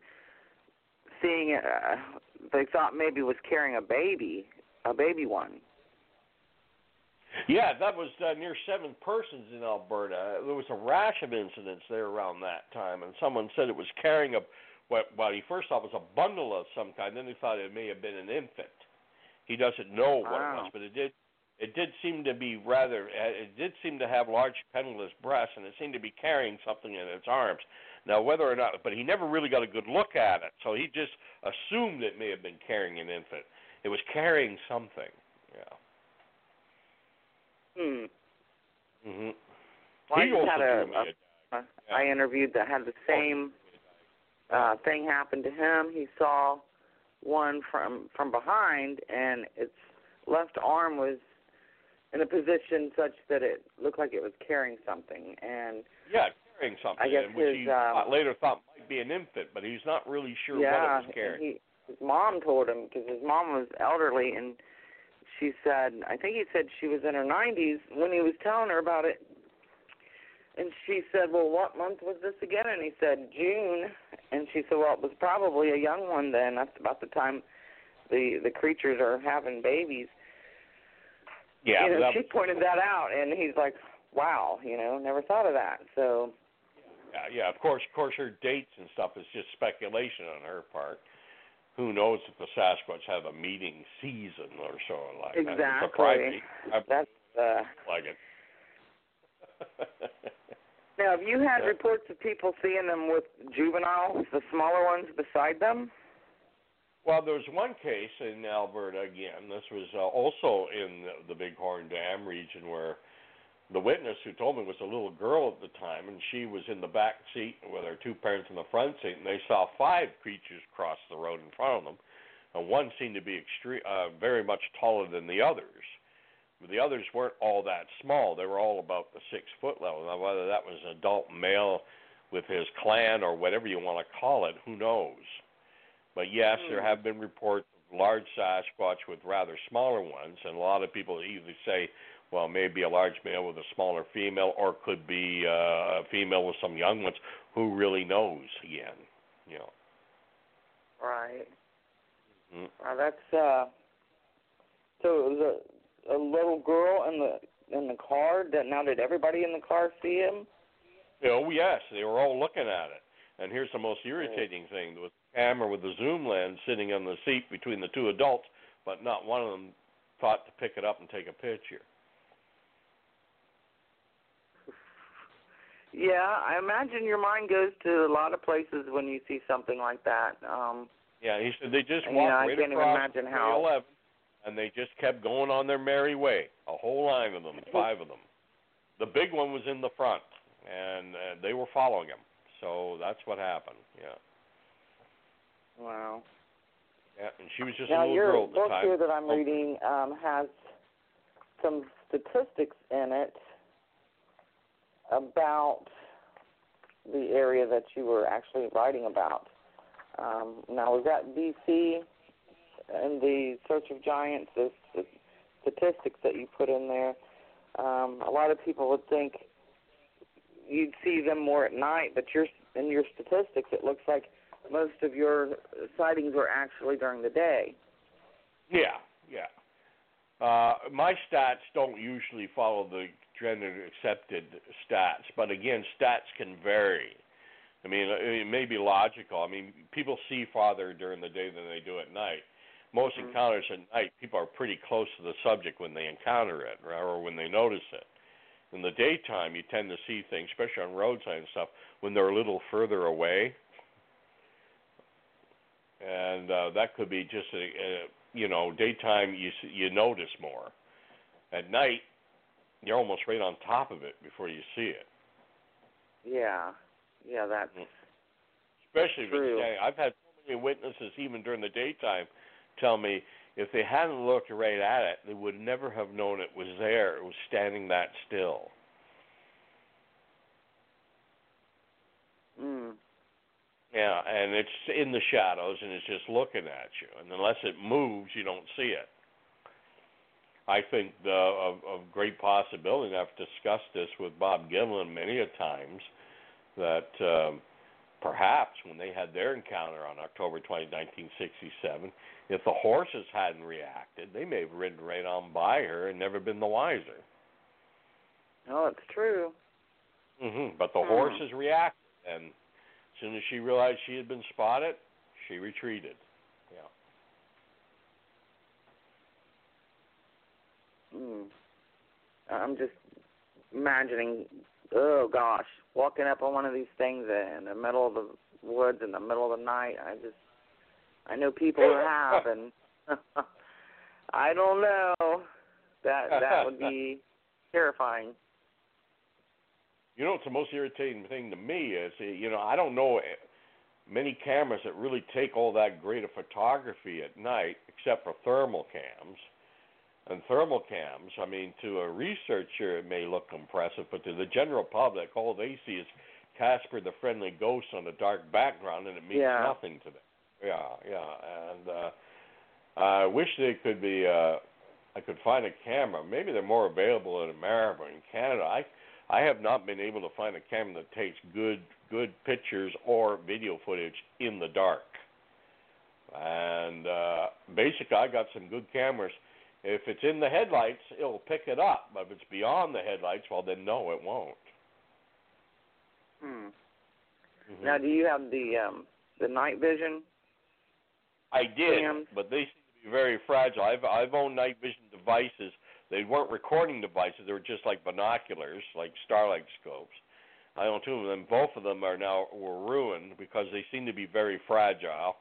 seeing, uh, they thought maybe was carrying a baby, a baby one. Yeah, that was uh, near Seven Persons in Alberta. There was a rash of incidents there around that time, and someone said it was carrying a, what, what he first thought was a bundle of some kind. Then he thought it may have been an infant. He doesn't know what wow. it was, but it did. It did seem to be rather, it did seem to have large pendulous breasts, and it seemed to be carrying something in its arms. Now, whether or not, but he never really got a good look at it, so he just assumed it may have been carrying an infant. It was carrying something, yeah. Hmm. Mm-hmm. Well, I just had a, a, a yeah. I interviewed that had the same uh, thing happen to him. He saw one from from behind, and its left arm was in a position such that it looked like it was carrying something. And yeah, carrying something, I guess and which his, he um, later thought might be an infant, but he's not really sure yeah, what it was carrying. He, his mom told him, because his mom was elderly, and she said, I think he said she was in her nineties when he was telling her about it. And she said, well, what month was this again? And he said, June. And she said, well, it was probably a young one then. That's about the time the, the creatures are having babies. Yeah, you know, she pointed that out, and he's like, wow, you know, never thought of that. So, yeah, yeah, of course, of course, her dates and stuff is just speculation on her part. Who knows if the Sasquatch have a meeting season or so like exactly. that? Exactly. That's uh, like it. Now, have you had yeah. reports of people seeing them with juveniles, the smaller ones beside them? Well, there was one case in Alberta, again, this was uh, also in the, the Bighorn Dam region, where the witness who told me was a little girl at the time, and she was in the back seat with her two parents in the front seat, and they saw five creatures cross the road in front of them, and one seemed to be extreme, uh, very much taller than the others. But the others weren't all that small. They were all about the six-foot level. Now, whether that was an adult male with his clan or whatever you want to call it, who knows? But, yes, there have been reports of large Sasquatch with rather smaller ones, and a lot of people either say, well, maybe a large male with a smaller female, or could be uh, a female with some young ones. Who really knows, again? You know. Right. Mm-hmm. Well, that's uh, – so it was a, a little girl in the, in the car. That now did everybody in the car see him? Oh, yes. They were all looking at it. And here's the most irritating thing. There was a camera with a zoom lens sitting on the seat between the two adults, but not one of them thought to pick it up and take a picture. Yeah, I imagine your mind goes to a lot of places when you see something like that. Um, yeah, he said they just walked right across three eleven, and they just kept going on their merry way, a whole line of them, five of them. The big one was in the front, and uh, they were following him. So that's what happened, yeah. Wow. Yeah, and she was just now a little girl at the time. Now, your book here that I'm oh. reading um, has some statistics in it about the area that you were actually writing about. Um, now, was that B C in the Search of Giants, the statistics that you put in there? Um, a lot of people would think you'd see them more at night, but your, in your statistics, it looks like most of your sightings were actually during the day. Yeah, yeah. Uh, my stats don't usually follow the generally accepted stats, but again, stats can vary. I mean, it may be logical. I mean, people see farther during the day than they do at night. Most mm-hmm. encounters at night, people are pretty close to the subject when they encounter it or when they notice it. In the daytime, you tend to see things, especially on roadside and stuff, when they're a little further away. And uh, that could be just, a, a, you know, daytime you you notice more. At night, you're almost right on top of it before you see it. Yeah. Yeah, that's especially if it's day. I've had so many witnesses, even during the daytime, tell me, if they hadn't looked right at it, they would never have known it was there. It was standing that still. Mm. Yeah, and it's in the shadows, and it's just looking at you. And unless it moves, you don't see it. I think the, of, of great possibility, and I've discussed this with Bob Gimlin many a times, that um, perhaps when they had their encounter on October twentieth, nineteen sixty-seven, if the horses hadn't reacted, they may have ridden right on by her and never been the wiser. No, it's true. Mm-hmm. But the mm. horses reacted, and as soon as she realized she had been spotted, she retreated. Yeah. Mm. I'm just imagining, oh gosh, walking up on one of these things in the middle of the woods in the middle of the night. I just. I know people who have, and I don't know. That that would be terrifying. You know, it's the most irritating thing to me is, you know, I don't know many cameras that really take all that great of photography at night, except for thermal cams. And thermal cams, I mean, to a researcher, it may look impressive, but to the general public, all they see is Casper the Friendly Ghost on a dark background, and it means yeah. nothing to them. Yeah, yeah, and uh, I wish they could be, uh, I could find a camera. Maybe they're more available in America, in Canada. I I have not been able to find a camera that takes good good pictures or video footage in the dark. And uh, basically, I got some good cameras. If it's in the headlights, it'll pick it up. But if it's beyond the headlights, well, then no, it won't. Hmm. Mm-hmm. Now, do you have the um, the night vision? I did, cams? But they seem to be very fragile. I've I've owned night vision devices. They weren't recording devices. They were just like binoculars, like starlight scopes. I own two of them. Both of them are now were ruined because they seem to be very fragile.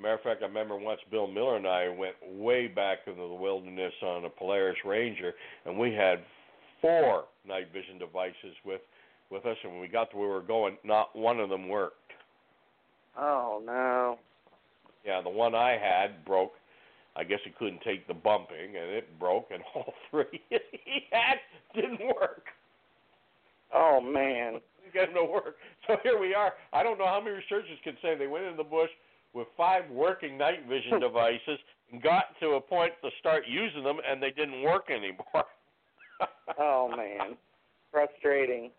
Matter of fact, I remember once Bill Miller and I went way back into the wilderness on a Polaris Ranger, and we had four night vision devices with, with us, and when we got to where we were going, not one of them worked. Oh, no. Yeah, the one I had broke. I guess it couldn't take the bumping, and it broke, and all three he had didn't work. Oh, man. It didn't get to work. So here we are. I don't know how many researchers can say they went into the bush with five working night vision devices and got to a point to start using them, and they didn't work anymore. Oh, man. Frustrating.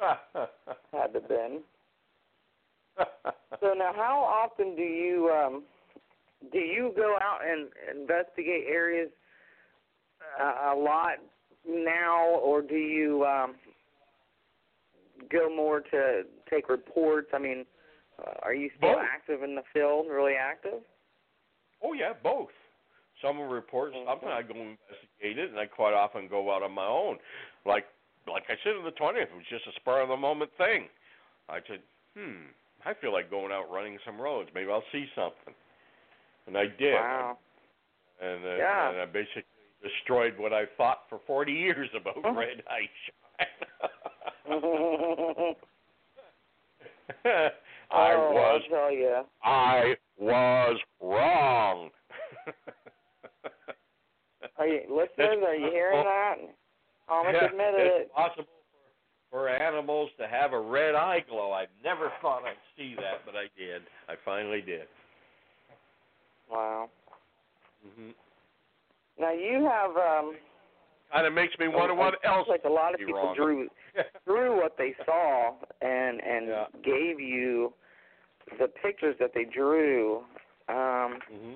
Had to been. So now how often do you um, do you go out and investigate areas uh, a lot now, or do you um, go more to take reports? I mean, uh, are you still both. active in the field, really active? Oh, yeah, both. Some are reports. Mm-hmm. Sometimes I go investigate it, and I quite often go out on my own. Like like I said on the twentieth, it was just a spur-of-the-moment thing. I said, hmm, I feel like going out running some roads. Maybe I'll see something. And I did. Wow. And, uh, yeah. and I basically destroyed what I thought for forty years about oh. red eye shark. I oh, was I tell you. I was wrong. Are you listeners, are you hearing that? Thomas yeah, admitted it's it. It's possible for, for animals to have a red eye glow. I never thought I'd see that, but I did. I finally did. Wow. Mm-hmm. Now you have. Um, kind of makes me wonder what else. Like a lot of people drew, drew what they saw and and yeah. gave you the pictures that they drew. Um, mm-hmm.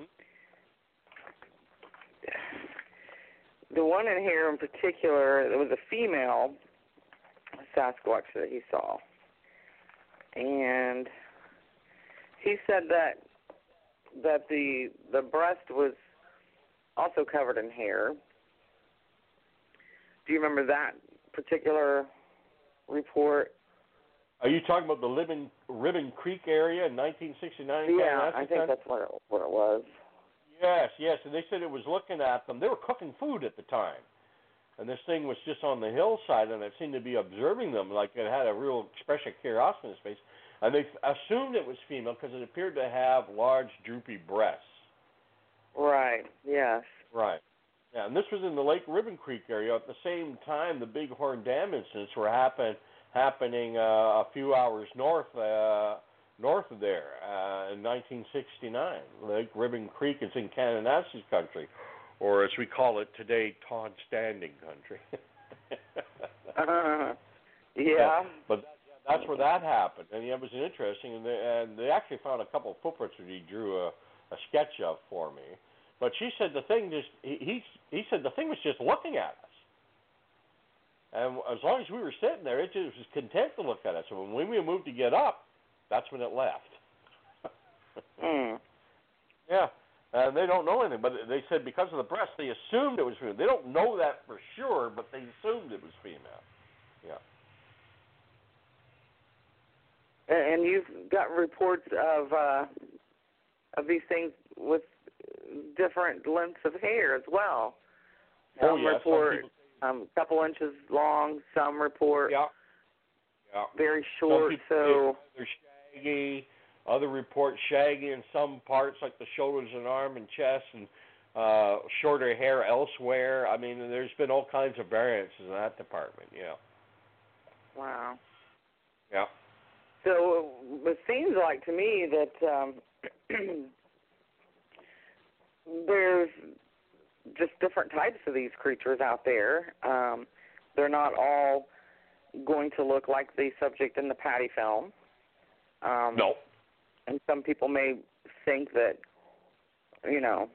The one in here in particular, there was a female Sasquatch that he saw. And he said that that the the breast was also covered in hair. Do you remember that particular report? Are you talking about the Ribbon, Ribbon Creek area in nineteen sixty-nine? Yeah, I think that's what it, what it was. Yes, yes, and they said it was looking at them. They were cooking food at the time, and this thing was just on the hillside, and it seemed to be observing them like it had a real expression of curiosity in its face, and they assumed it was female because it appeared to have large, droopy breasts. Right, yes. Right. Yeah, and this was in the Lake Ribbon Creek area. At the same time, the Bighorn Dam incidents were happen, happening uh, a few hours north uh north of there uh, in nineteen sixty-nine. Lake Ribbon Creek is in Kananasi country, or as we call it today, Todd Standing country. uh, yeah. yeah. But that, yeah, that's where that happened, and yeah, it was interesting, and they, and they actually found a couple of footprints that he drew a, a sketch of for me. But she said the thing just, he, he, he said the thing was just looking at us. And as long as we were sitting there, it just was content to look at us. So when we moved to get up, that's when it left. mm. Yeah, and they don't know anything, but they said because of the breast, they assumed it was female. They don't know that for sure, but they assumed it was female. Yeah. And you've got reports of uh, of these things with different lengths of hair as well. Some oh, yeah. report um, a couple inches long, some report. Yeah. Yeah. Very short, so. They're shaggy. Other reports shaggy in some parts, like the shoulders and arm and chest, and uh, shorter hair elsewhere. I mean, there's been all kinds of variances in that department, you know. Wow. Yeah. So it seems like to me that um, there's just different types of these creatures out there. Um, they're not all going to look like the subject in the Patty film. Um, no. And some people may think that, you know,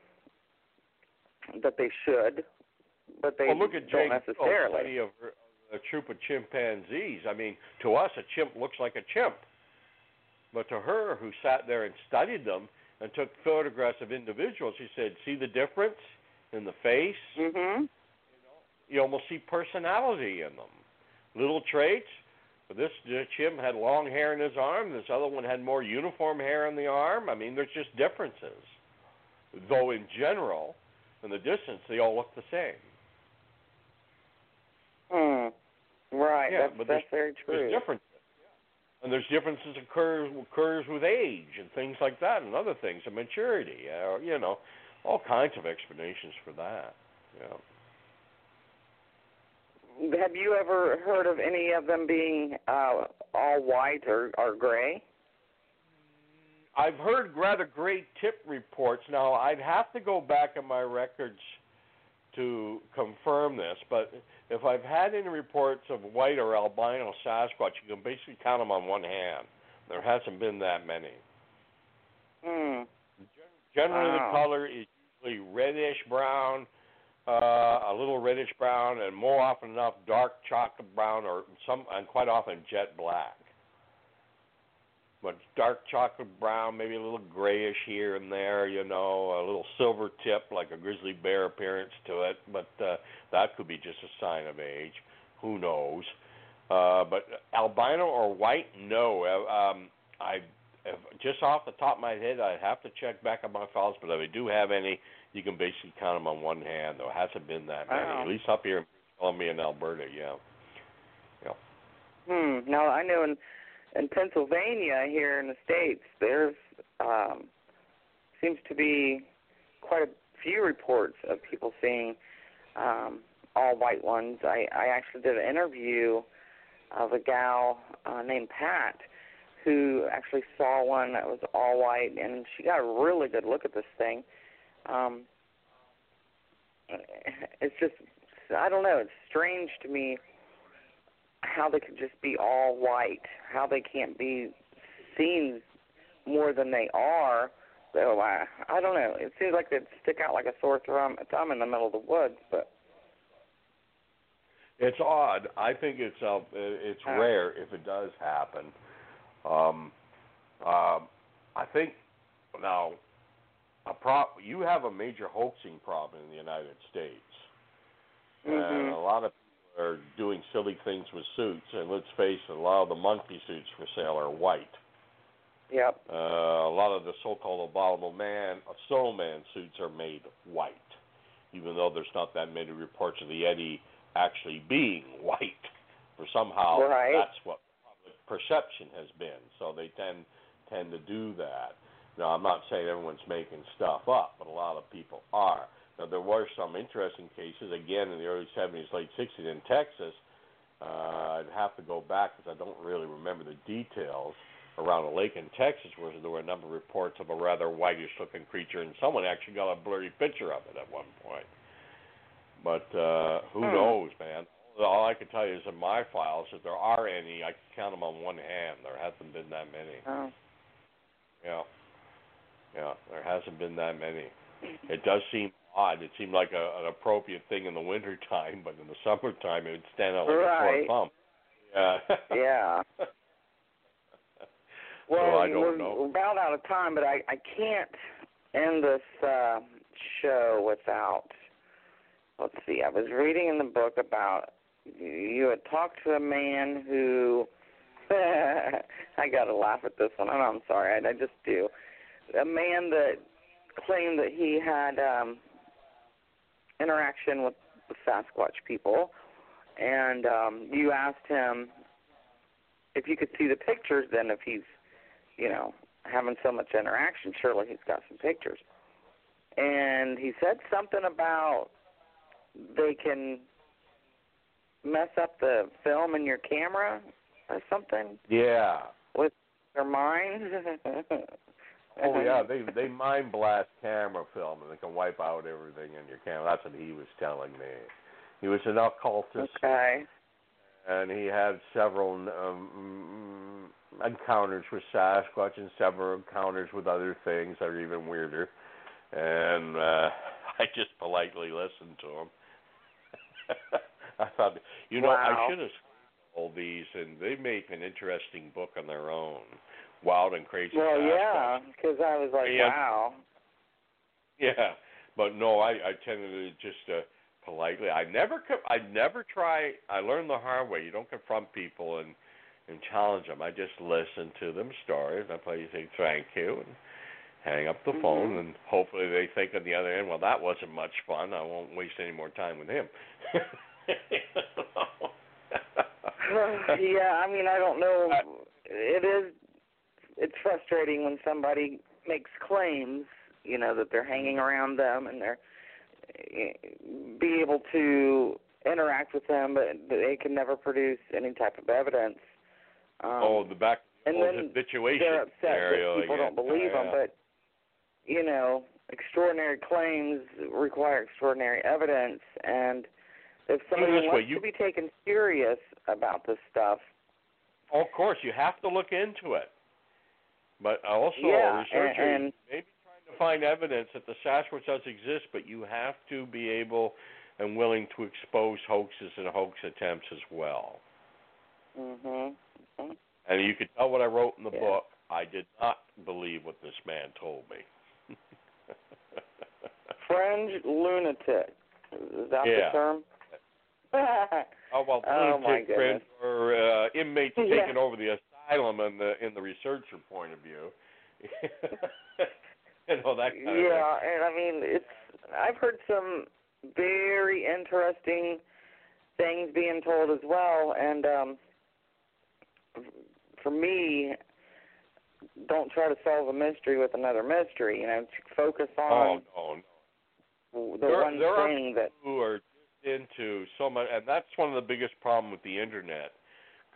that they should, but they well, look at don't Jake necessarily. Study of a troop of chimpanzees. I mean, to us, a chimp looks like a chimp. But to her, who sat there and studied them and took photographs of individuals, she said, see the difference in the face? Mm-hmm. You know, you almost see personality in them. Little traits. This chimp had long hair in his arm. This other one had more uniform hair on the arm. I mean, there's just differences. Though in general, in the distance, they all look the same. Mm. Right. Yeah, that's, but that's very true. There's differences. Yeah. And there's differences occurs occurs with age and things like that, and other things, and maturity. Uh, you know, all kinds of explanations for that. Yeah. Have you ever heard of any of them being uh, all white or, or gray? I've heard rather great tip reports. Now, I'd have to go back in my records to confirm this, but if I've had any reports of white or albino Sasquatch, you can basically count them on one hand. There hasn't been that many. Mm. Generally, wow. The color is usually reddish-brown, Uh, a little reddish brown, and more often enough, dark chocolate brown, or some, and quite often jet black. But dark chocolate brown, maybe a little grayish here and there, you know, a little silver tip, like a grizzly bear appearance to it. But uh, that could be just a sign of age. Who knows? Uh, but albino or white, no. Um, I just off the top of my head, I'd have to check back on my files. But if I do have any, you can basically count them on one hand. There hasn't been that many, wow. At least up here in Columbia and Alberta, yeah. yeah. Hmm. Now, I know in, in Pennsylvania here in the States, there's um, seems to be quite a few reports of people seeing um, all-white ones. I, I actually did an interview of a gal uh, named Pat who actually saw one that was all-white, and she got a really good look at this thing. Um, it's just, I don't know, it's strange to me how they could just be all white, how they can't be seen more than they are. So I, I don't know. It seems like they'd stick out like a sore thumb, thumb in the middle of the woods, but. It's odd. I think it's, uh, it's uh, rare if it does happen. Um, uh, I think, now, A prop, you have a major hoaxing problem in the United States. Mm-hmm. And a lot of people are doing silly things with suits. And let's face it, a lot of the monkey suits for sale are white. Yep. Uh, a lot of the so-called abominable man, soul man suits are made white, even though there's not that many reports of the Yeti actually being white. For somehow, right. That's what public perception has been. So they tend tend to do that. Now, I'm not saying everyone's making stuff up, but a lot of people are. Now, there were some interesting cases, again, in the early seventies, late sixties in Texas. Uh, I'd have to go back because I don't really remember the details around a lake in Texas where there were a number of reports of a rather whitish-looking creature, and someone actually got a blurry picture of it at one point. But uh, who hmm. knows, man? All I can tell you is in my files, if there are any, I can count them on one hand. There hasn't been that many. Oh. Yeah. Yeah, there hasn't been that many. It does seem odd. It seemed like a, an appropriate thing in the wintertime, but in the summertime, it would stand out like right. a sore thumb. Yeah. Yeah. Well, so I don't we're, know. We're about out of time, but I, I can't end this uh, show without, let's see, I was reading in the book about you had talked to a man who, I got to laugh at this one, and I'm sorry, I, I just do. A man that claimed that he had um, interaction with with Sasquatch people, and um, you asked him if you could see the pictures, then if he's, you know, having so much interaction, surely he's got some pictures. And he said something about they can mess up the film in your camera or something. Yeah. With their minds. Oh, yeah, they they mind blast camera film, and they can wipe out everything in your camera. That's what he was telling me. He was an occultist. Okay. And he had several um, encounters with Sasquatch and several encounters with other things that are even weirder. And uh, I just politely listened to him. I thought, you know, wow. I should have sold these, and they make an interesting book on their own. Wild and Crazy Well, Sasquatch. Yeah, because I was like, yeah. wow. Yeah, but no, I, I tended to just uh, politely. I never, I never try. I learned the hard way. You don't confront people and, and challenge them. I just listen to them stories. I play, you say thank you, and hang up the mm-hmm. phone, and hopefully they think on the other end, well, that wasn't much fun. I won't waste any more time with him. Yeah, I mean, I don't know. It is. It's frustrating when somebody makes claims, you know, that they're hanging around them and they're be able to interact with them, but they can never produce any type of evidence. Um, oh, the back and then habituation they're upset scenario that people again. Don't believe oh, yeah. them, but you know, extraordinary claims require extraordinary evidence, and if somebody wants way, you... to be taken serious about this stuff, oh, of course you have to look into it. But also, yeah, researchers and, may be trying to find evidence that the Sasquatch does exist, but you have to be able and willing to expose hoaxes and hoax attempts as well. Mhm. Mm-hmm. And you can tell what I wrote in the yeah. book. I did not believe what this man told me. Fringe lunatic. Is that yeah. the term? Oh, well, oh, lunatic fringe or uh, inmates yeah. taking over the in the in the researcher point of view, and all that kind yeah, of yeah. And I mean, it's I've heard some very interesting things being told as well. And um, for me, don't try to solve a mystery with another mystery. You know, focus on oh, no, no. the there, one there thing are that who are into so much, and that's one of the biggest problem with the internet.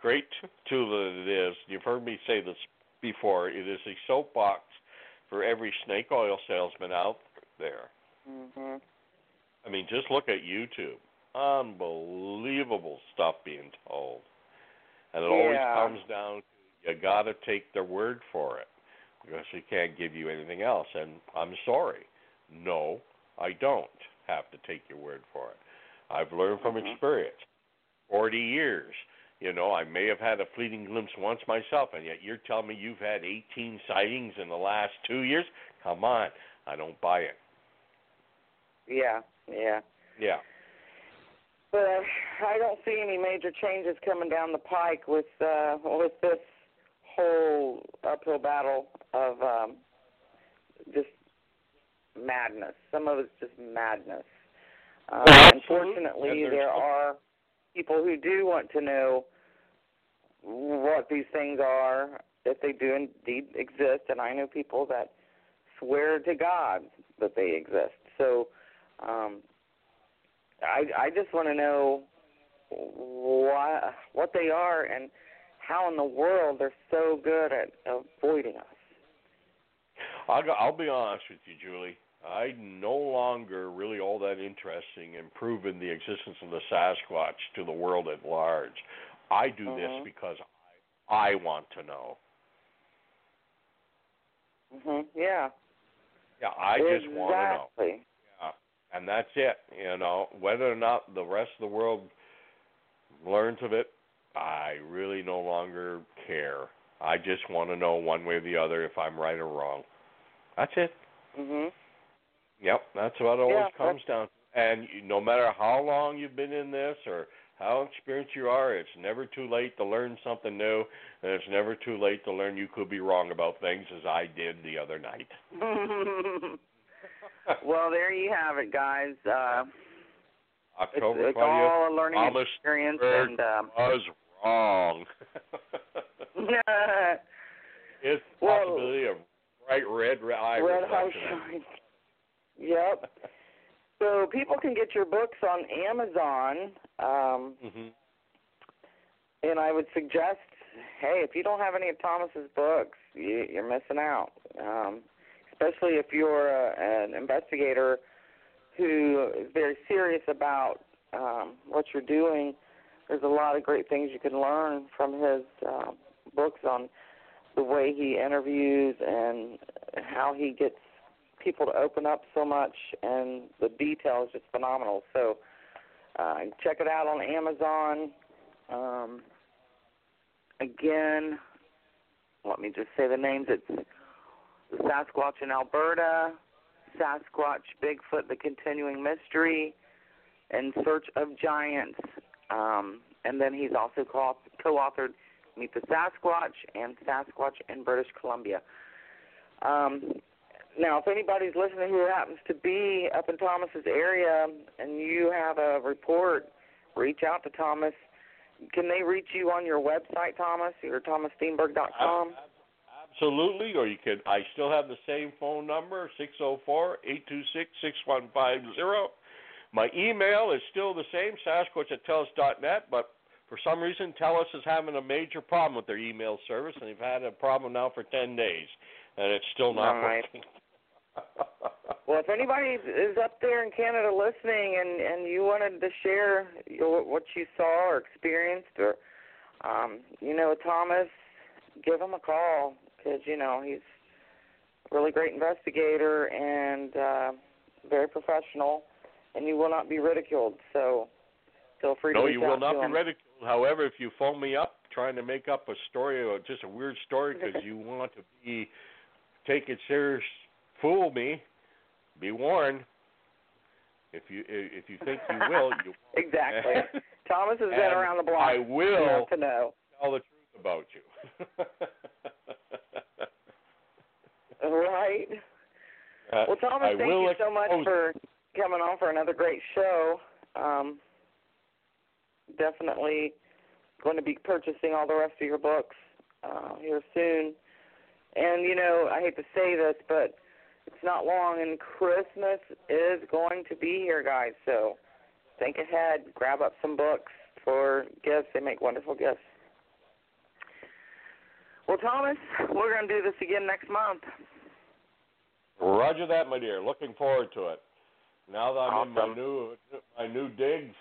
Great tool that it is. You've heard me say this before. It is a soapbox for every snake oil salesman out there. Mm-hmm. I mean, just look at YouTube. Unbelievable stuff being told. And it yeah. always comes down to you got to take their word for it because they can't give you anything else. And I'm sorry. No, I don't have to take your word for it. I've learned from mm-hmm. experience. forty years. You know, I may have had a fleeting glimpse once myself, and yet you're telling me you've had eighteen sightings in the last two years? Come on. I don't buy it. Yeah, yeah. Yeah. But I don't see any major changes coming down the pike with uh, with this whole uphill battle of um, just madness. Some of it's just madness. Um, well, unfortunately, there are people who do want to know what these things are, if they do indeed exist, and I know people that swear to God that they exist. So um, I, I just want to know what, what they are and how in the world they're so good at avoiding us. I'll, I'll be honest with you, Julie. I'm no longer really all that interesting in proving the existence of the Sasquatch to the world at large. I do mm-hmm. this because I, I want to know. Mm-hmm. Yeah. Yeah, I exactly. just want to know. Yeah. And that's it. You know, whether or not the rest of the world learns of it, I really no longer care. I just want to know one way or the other if I'm right or wrong. That's it. Mm-hmm. Yep, that's what it always yeah, comes down to. And you, no matter how long you've been in this or how experienced you are, it's never too late to learn something new, and it's never too late to learn you could be wrong about things, as I did the other night. Well, there you have it, guys. Uh, October twentieth. It's, it's all a learning Thomas experience. Steenburg and um, was wrong. It's the possibility well, of bright red eye red reflection. Yep. So people can get your books on Amazon, um, mm-hmm. and I would suggest, hey, if you don't have any of Thomas's books, you, you're missing out, um, especially if you're a, an investigator who is very serious about um, what you're doing. There's a lot of great things you can learn from his uh, books on the way he interviews and how he gets people to open up so much, and the detail is just phenomenal. So uh, check it out on Amazon. Um, again, let me just say the names. It's Sasquatch in Alberta, Sasquatch, Bigfoot, The Continuing Mystery, In Search of Giants. Um, and then he's also co- co-authored Meet the Sasquatch and Sasquatch in British Columbia. Um, Now, if anybody's listening who happens to be up in Thomas's area and you have a report, reach out to Thomas. Can they reach you on your website, Thomas, or thomas steenburg dot com? Absolutely, or you can. I still have the same phone number, six oh four, eight two six, six one five zero. My email is still the same, sasquatch at telus dot net, but for some reason, Telus is having a major problem with their email service, and they've had a problem now for ten days, and it's still not right. working. Well, if anybody is up there in Canada listening and, and you wanted to share your, what you saw or experienced, or, um, you know, Thomas, give him a call because, you know, he's a really great investigator and uh, very professional, and you will not be ridiculed. So feel free to reach out to him. No, you will not be ridiculed. However, if you phone me up trying to make up a story or just a weird story because you want to be take it serious, fool me. Be warned. If you if you think you will, you will. Exactly. Thomas has been around the block. I will to know. Tell the truth about you. Right. Uh, well, Thomas, I thank you expose- so much for coming on for another great show. Um, definitely going to be purchasing all the rest of your books uh, here soon. And, you know, I hate to say this, but it's not long, and Christmas is going to be here, guys. So think ahead. Grab up some books for gifts. They make wonderful gifts. Well, Thomas, we're going to do this again next month. Roger that, my dear. Looking forward to it. Now that I'm awesome. in my new my new dig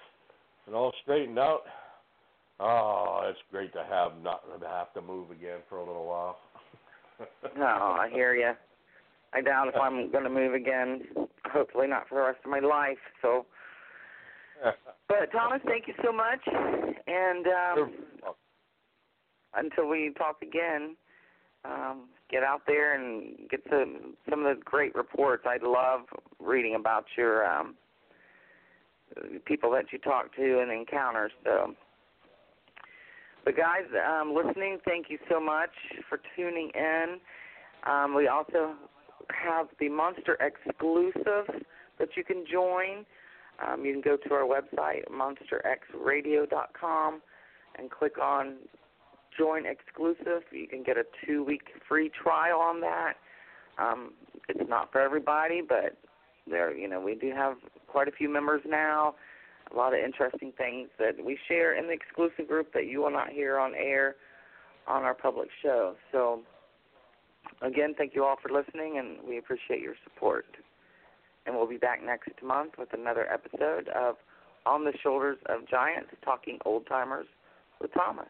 and all straightened out, oh, it's great to have not to have to move again for a little while. No, I hear you. I doubt if I'm going to move again, hopefully not for the rest of my life. So, But, Thomas, thank you so much. And um, until we talk again, um, get out there and get some, some of the great reports. I love reading about your um, people that you talk to and encounters. So. But, guys, um, listening, thank you so much for tuning in. Um, we also have the Monster Exclusive that you can join. Um, you can go to our website, monster x radio dot com, and click on Join Exclusive. You can get a two-week free trial on that. Um, it's not for everybody, but there, you know, we do have quite a few members now, a lot of interesting things that we share in the exclusive group that you will not hear on air on our public show. So, again, thank you all for listening, and we appreciate your support. And we'll be back next month with another episode of On the Shoulders of Giants, Talking Old Timers with Thomas.